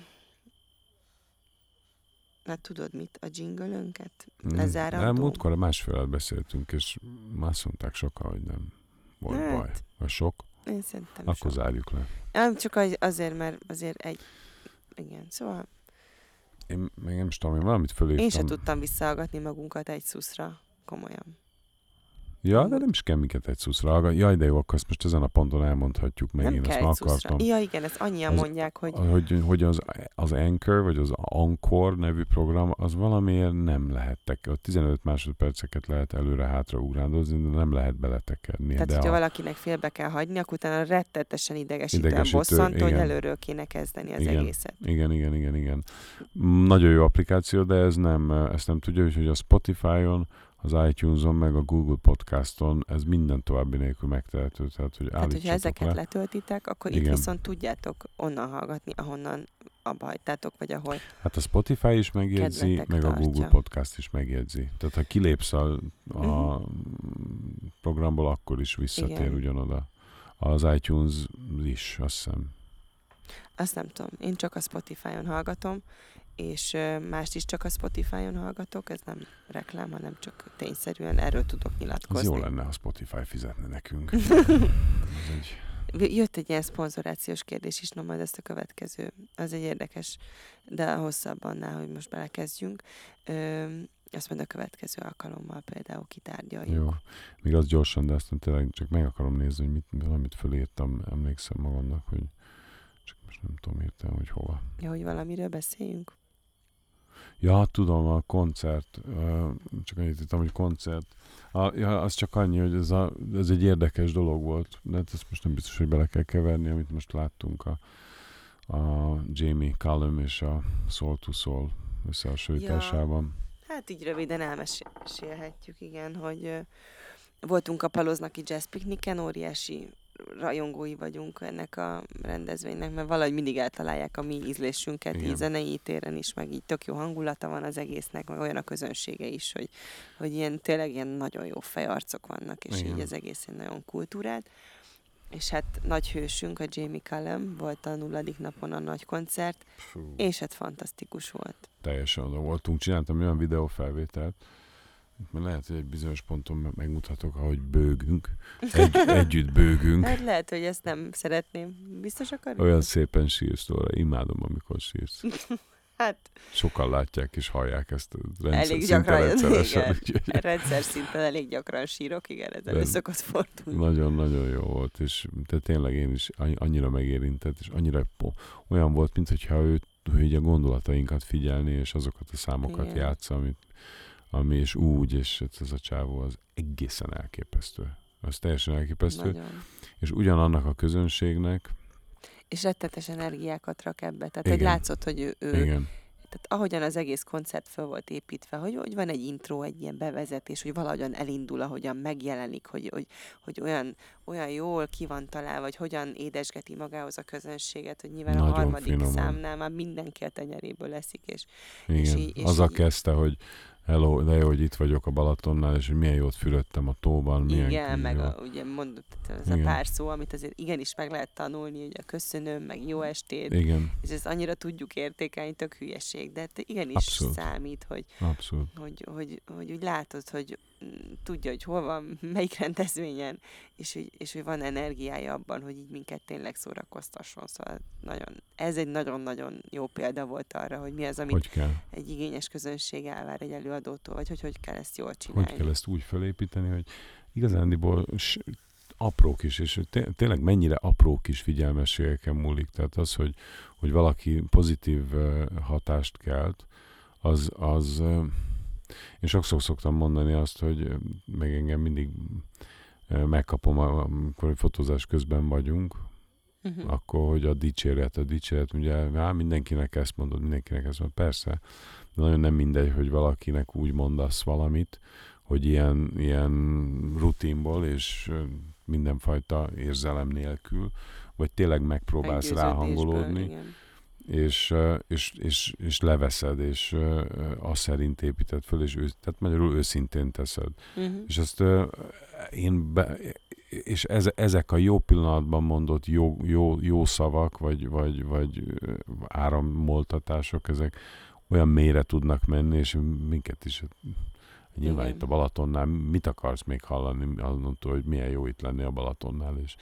Na tudod mit? A jingle-önket? Lezáradó? Nem, múltkor másfél beszéltünk, és már azt mondták sokan, hogy nem volt hát, baj. A sok? Én szerintem Akkor sok. Zárjuk le. Nem, csak azért, mert azért egy... Igen, szóval... Én még nem is tudom, én valamit fölírtam. Én sem tudtam visszahallgatni magunkat egy szuszra. Komolyan. Ja, de nem is kell minket egy szuszra hallgatni. Jaj, de jó, akkor ezt most ezen a ponton elmondhatjuk meg. Nem én kell ezt akartam. Ja, igen, ezt annyian az, mondják, hogy... Hogy, hogy az, az Anchor, vagy az Anchor nevű program, az valamiért nem lehettek. A tizenöt másodperceket lehet előre-hátra ugrándozni, de nem lehet beletekerni. Tehát, de hogyha a... valakinek félbe kell hagyni, akkor utána rettetesen idegesítően bosszant, hogy előről kéne kezdeni az igen, egészet. Igen, igen, igen, igen. Nagyon jó applikáció, de ez nem, ezt nem tudja, úgyhogy a Spotify-on, az iTunes-on, meg a Google Podcaston, ez minden további nélkül megtehető. Tehát, hogy hát, hogyha ezeket le. letöltitek, akkor igen. Itt viszont tudjátok onnan hallgatni, ahonnan abba hagytátok, vagy ahol. Hát a Spotify is megjegyzi, meg tartja. A Google Podcast is megjegyzi. Tehát ha kilépsz a, a uh-huh. programból, akkor is visszatér igen. ugyanoda. Az iTunes is, azt hiszem. Azt nem tudom. Én csak a Spotify-on hallgatom, és mást is csak a Spotify-on hallgatok, ez nem reklám, hanem csak tényszerűen erről tudok nyilatkozni. Az jó lenne, ha Spotify fizetne nekünk. egy... Jött egy ilyen szponzorációs kérdés is, no majd ezt a következő. Az egy érdekes, de hosszabb annál, hogy most belekezdjünk. Öm, azt majd a következő alkalommal például kitárgyaljuk. Jó, még az gyorsan, de aztán tényleg csak meg akarom nézni, hogy mit, amit fölírtam, emlékszem magamnak, hogy csak most nem tudom érteni, hogy hova. Ja, hogy valamiről beszéljünk? Ja, tudom, a koncert, csak annyit hittem, hogy koncert, a, ja, az csak annyi, hogy ez, a, ez egy érdekes dolog volt, de ezt most nem biztos, hogy bele kell keverni, amit most láttunk a, a Jamie Cullum és a Soul two Soul összehasonlításában. Ja, hát így röviden elmesélhetjük, igen, hogy voltunk a Paloznaki Jazz pikniken, óriási rajongói vagyunk ennek a rendezvénynek, mert valahogy mindig eltalálják a mi ízlésünket, igen. Így zenei téren is, meg így tök jó hangulata van az egésznek, meg olyan a közönsége is, hogy, hogy ilyen, tényleg ilyen nagyon jó fejarcok vannak, és igen. Így az egész nagyon kultúrált. És hát nagy hősünk, a Jamie Cullum volt a nulladik napon a nagy koncert, fú. És hát fantasztikus volt. Teljesen oda voltunk, csináltam olyan videófelvételt, lehet, hogy egy bizonyos ponton megmutatok, ahogy bőgünk. Egy, együtt bőgünk. Hát lehet, hogy ezt nem szeretném. Biztos akarod? Olyan szépen sírsz róla. Imádom, amikor sírsz. Hát... Sokan látják és hallják ezt. Elég gyakran. Rendszeresen. Igen. Rendszer szinten elég gyakran sírok. Igen, ez elő szokott fordulni. Nagyon-nagyon jó volt. És de tényleg én is annyira megérintett, és annyira olyan volt, mintha ő, ő a gondolatainkat figyelni, és azokat a számokat igen. játsza, amit ami és úgy, és ez a csávó az egészen elképesztő. Az teljesen elképesztő. Nagyon. És ugyanannak a közönségnek... És rettetes energiákat rak ebbe. Tehát, hogy látszott, hogy ő... ő tehát ahogyan az egész koncert föl volt építve, hogy, hogy van egy intro, egy ilyen bevezetés, hogy valahogyan elindul, ahogyan megjelenik, hogy, hogy, hogy olyan, olyan jól ki van találva, vagy hogyan édesgeti magához a közönséget, hogy nyilván nagyon a harmadik finoman. Számnál már mindenki a tenyeréből leszik. És, igen, és így, és azzal így... kezdte, hogy hello, de jó, hogy itt vagyok a Balatonnál, és milyen jót fürödtem a tóban. Milyen igen, meg a, ugye mondott, ez igen. A pár szó, amit azért igenis meg lehet tanulni, hogy a köszönöm, meg jó estét. Igen. És ezt annyira tudjuk értékelni, tök hülyeség, de hát igenis abszolút. Számít, hogy, hogy, hogy, hogy, hogy úgy látod, hogy tudja, hogy hol van, melyik rendezvényen, és, és hogy van energiája abban, hogy így minket tényleg szórakoztasson. Szóval nagyon, ez egy nagyon-nagyon jó példa volt arra, hogy mi az, amit egy igényes közönség elvár egy előadótól, vagy hogy hogy kell ezt jól csinálni. Hogy kell ezt úgy felépíteni, hogy igazándiból apró kis, és té- tényleg mennyire apró kis figyelmességeken múlik. Tehát az, hogy, hogy valaki pozitív hatást kelt, az... az én sokszor szoktam mondani azt, hogy meg engem mindig megkapom, amikor fotózás közben vagyunk, uh-huh. akkor, hogy a dicséret, a dicséret, ugye á, mindenkinek ezt mondod, mindenkinek ezt mondod, persze, de nagyon nem mindegy, hogy valakinek úgy mondasz valamit, hogy ilyen, ilyen rutinból és mindenfajta érzelem nélkül, vagy tényleg megpróbálsz ráhangolódni, És, és, és, és leveszed, és azt szerint építed föl, és ő, tehát magyarul őszintén teszed. Uh-huh. És azt én be, és ez, ezek a jó pillanatban mondott jó, jó, jó szavak, vagy, vagy, vagy áramoltatások, ezek olyan mélyre tudnak menni, és minket is nyilván igen. Itt a Balatonnál mit akarsz még hallani, azontul, hogy milyen jó itt lenni a Balatonnál, és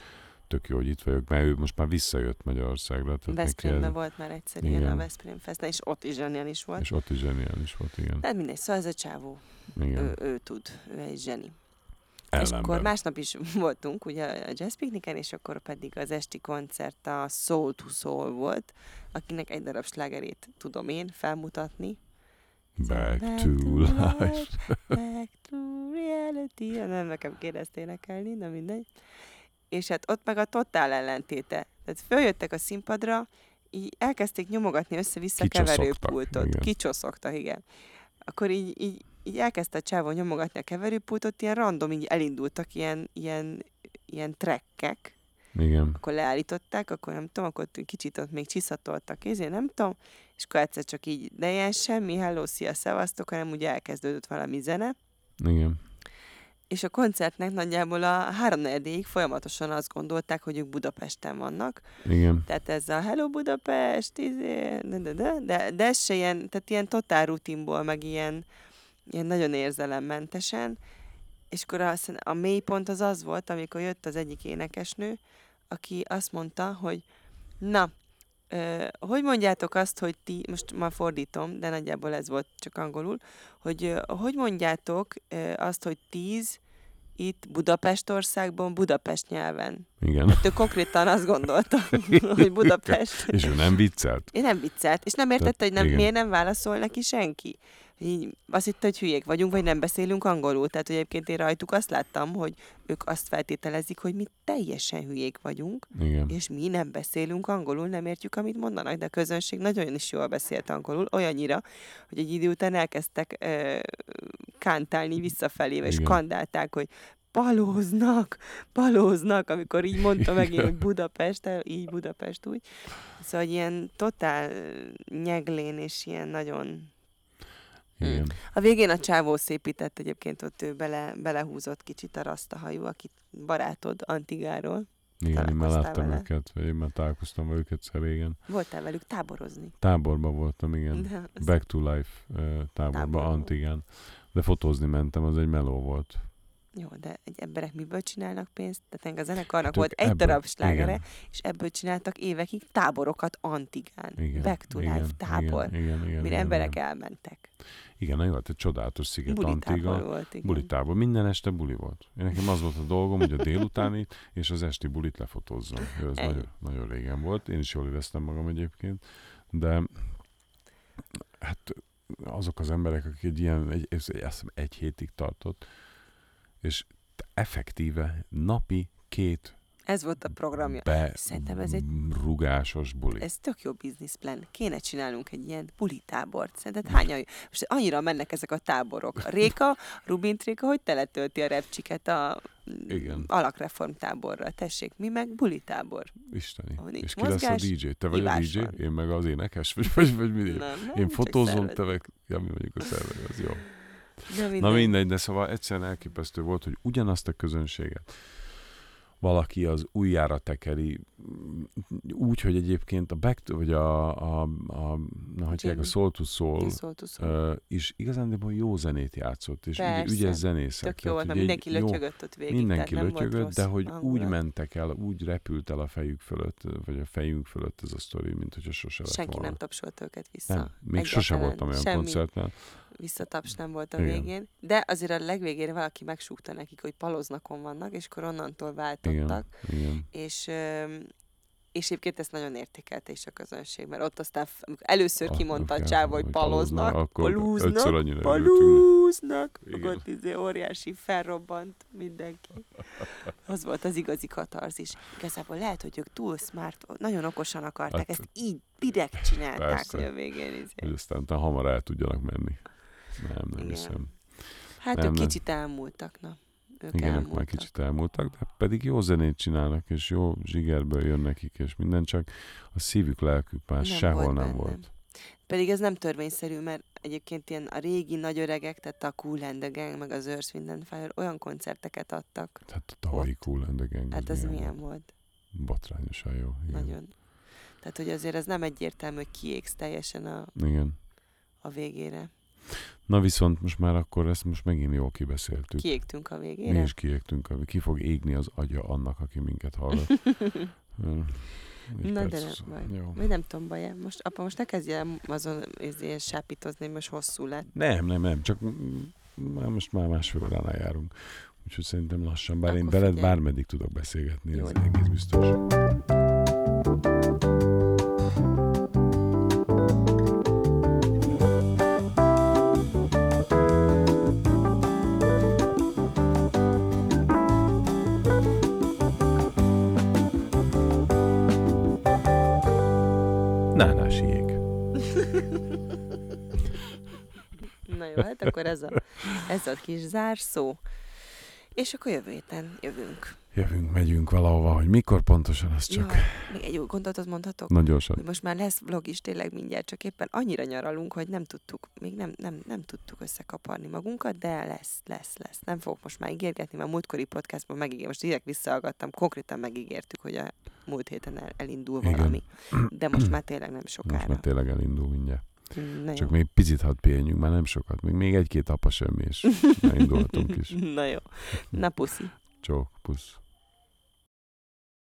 tök jó, hogy itt vagyok, mert ő most már visszajött Magyarországra. Veszprémben ez... volt már egyszer ilyen a Veszprém Festnál, és ott is zseniális volt. És ott is zseniális volt, igen. De mindegy, szóval ez a csávó. Ő, ő tud, ő egy zseni. Ellenben. És akkor másnap is voltunk ugye a jazz pikniken, és akkor pedig az esti koncert a Soul two Soul volt, akinek egy darab slágerét tudom én felmutatni. Back, back to life. life. Back to reality. Nem, nekem kérdeztél énekelni, de mindegy. És hát ott meg a totál ellentéte. Tehát följöttek a színpadra, így elkezdték nyomogatni össze-vissza keverőpultot. Igen. Kicsoszogtak, igen. Akkor így, így, így elkezdte a csávó nyomogatni a keverőpultot, ilyen random, így elindultak ilyen, ilyen, ilyen trekkek. Igen. Akkor leállították, akkor nem tudom, akkor kicsit ott még csiszatoltak, és én nem tudom, és akkor egyszer csak így, de ilyen semmi, hello, szia, szevasztok, hanem úgy elkezdődött valami zene. Igen. És a koncertnek nagyjából a háromnegyedéig folyamatosan azt gondolták, hogy ők Budapesten vannak. Igen. Tehát ez a Hello Budapest, izé, de, de, de, de, de ez se ilyen, tehát ilyen totál rutinból, meg ilyen, ilyen nagyon érzelemmentesen. És akkor a, a mély pont az az volt, amikor jött az egyik énekesnő, aki azt mondta, hogy na, ö, hogy mondjátok azt, hogy ti, most már fordítom, de nagyjából ez volt csak angolul, hogy ö, hogy mondjátok ö, azt, hogy tíz, itt Budapestországban, Budapest nyelven. Igen. Hát ő konkrétan azt gondolta, hogy Budapest. És ő nem viccelt. Én nem viccelt, és nem értette, hogy nem, miért nem válaszol neki senki. Így azt hitte, hogy hülyék vagyunk, vagy nem beszélünk angolul. Tehát egyébként én rajtuk azt láttam, hogy ők azt feltételezik, hogy mi teljesen hülyék vagyunk, igen. És mi nem beszélünk angolul, nem értjük, amit mondanak, de a közönség nagyon is jól beszélt angolul, olyannyira, hogy egy idő után elkezdtek ö, kántálni visszafelé, és kandálták, hogy palóznak, palóznak, amikor így mondta meg én, hogy Budapest, így Budapest úgy. Szóval ilyen totál nyeglén, és ilyen nagyon... Igen. A végén a csávó szépített egyébként, ott ő bele, belehúzott kicsit a rasztahajú, akit barátod Antigáról. Igen, én már láttam vele. Őket, én már találkoztam őket régen. Voltál velük táborozni? Táborban voltam, igen. De az... Back to Life táborban, táborban. Antigán. De fotózni mentem, az egy meló volt. Jó, de egy emberek miből csinálnak pénzt? Tehát a zenekarnak hát volt egy ebből, darab slágere, és ebből csináltak évekig táborokat Antigán. Igen, Back to igen, Life tábor, igen, igen, igen, mire igen, emberek igen. elmentek. Igen, nagyon volt, egy csodálatos sziget buli Antigá. Volt, buli tábor. Minden este buli volt. Én nekem az volt a dolgom, hogy a délutáni és az esti bulit lefotózzon. Ez nagyon, nagyon régen volt. Én is jól éreztem magam egyébként. De hát azok az emberek, akik egy ilyen, egy, egy, egy hétig tartott, és effektíve napi két Ez volt a programja. Be- Szerintem ez egy rugásos buli. Ez tök jó bizniszplan. Kéne csinálnunk egy ilyen bulitábort. Szerinted hányan jó? Most annyira mennek ezek a táborok. A Réka, Rubint Réka, hogy teletölti a repcsiket a igen. alakreformtáborra. Tessék, mi meg bulitábor. Isteni. Ah, és ki mozgás, lesz a dé jé? Te vagy hibásan. A dé jé? Én meg az énekes? Vagy, vagy, vagy mi? Nem, én fotózom, te meg... Ja, mi vagyunk a szervezet, az jó. Na mindegy. Na mindegy, de szóval egyszerűen elképesztő volt, hogy ugyanazt a közönséget valaki az újjára tekeri, úgy, hogy egyébként a Back to, vagy a, a, a, na, hogy hívják, a Soul two Soul, Soul, two Soul. Uh, és igazándiból jó zenét játszott, és ügy, ügyes zenészek. Tök jó volt, mindenki lötyögött ott végig. Mindenki lötyögött, de hogy hangulat. Úgy mentek el, úgy repült el a fejük fölött, vagy a fejünk fölött ez a sztori, mint hogyha sose lett volna. Senki nem tapsolt őket vissza. Nem, még egyetlen, sose voltam olyan semmi. Koncertnál. Visszataps nem volt a igen. végén, de azért a legvégére valaki megsúgta nekik, hogy Paloznakon vannak, és akkor onnantól váltottak. Igen, igen. És, és egyébként ezt nagyon értékelte is a közönség, mert ott aztán, amikor először kimondta a csáv, hogy Paloznak, akkor Palúznak, Palúznak, akkor izé óriási felrobbant mindenki. Az volt az igazi katarzis. Igazából lehet, hogy ők túl smart, nagyon okosan akarták, hát, ezt így direkt csinálták, persze, hogy a végén izé. Hogy aztán hamar el tudjanak menni. Nem, nem hiszem. Hát nem, ők nem. kicsit elmúltak, na. Ők igen, elmúltak. Már kicsit elmúltak, de pedig jó zenét csinálnak, és jó zsigerből jön nekik, és minden, csak a szívük, lelkük már nem sehol volt, nem bennem. Volt. Pedig ez nem törvényszerű, mert egyébként ilyen a régi nagy öregek, tehát a Kool and the Gang, meg az Earth, Wind and Fire olyan koncerteket adtak. Tehát a tavalyi Kool and the Gang. Hát ez milyen, milyen volt? Botrányosan jó. Igen. Nagyon. Tehát, hogy azért ez nem egyértelmű, hogy kiégsz teljesen a, igen. a végére. Na viszont most már akkor ezt most megint jól kibeszéltük. Kiégtünk a végére. Mi is kiégtünk. A... Ki fog égni az agya annak, aki minket hallgat. Na de nem baj. Vagy nem tudom baj. Most, apa, most ne kezdjem azon sápítozni, most hosszú lett. Nem, nem, nem. Csak már most már másfél óránál járunk. Úgyhogy szerintem lassan, bár akkor én veled bármeddig tudok beszélgetni. Ez egész biztos. Na jó, hát akkor ez a, ez a kis zárszó. És akkor jövő héten jövünk. Jövünk, megyünk valahova, hogy mikor pontosan, az csak... Ja, még egy új gondolatot mondhatok? Nagyon gyorsan. Most már lesz vlog is tényleg mindjárt, csak éppen annyira nyaralunk, hogy nem tudtuk, még nem, nem, nem tudtuk összekaparni magunkat, de lesz, lesz, lesz. Nem fogok most már ígérgetni, mert a múltkori podcastban megígértem, most direkt visszahallgattam, konkrétan megígértük, hogy a múlt héten el, elindul igen. valami. De most már tényleg nem sokára. Most már tényleg elindul mindjárt. Na csak jó. Még picit hadd pihenjünk, már nem sokat. Még, még egy-két apa semmi, és elindulhatunk is. Na jó. Na puszi. Csók, pusz.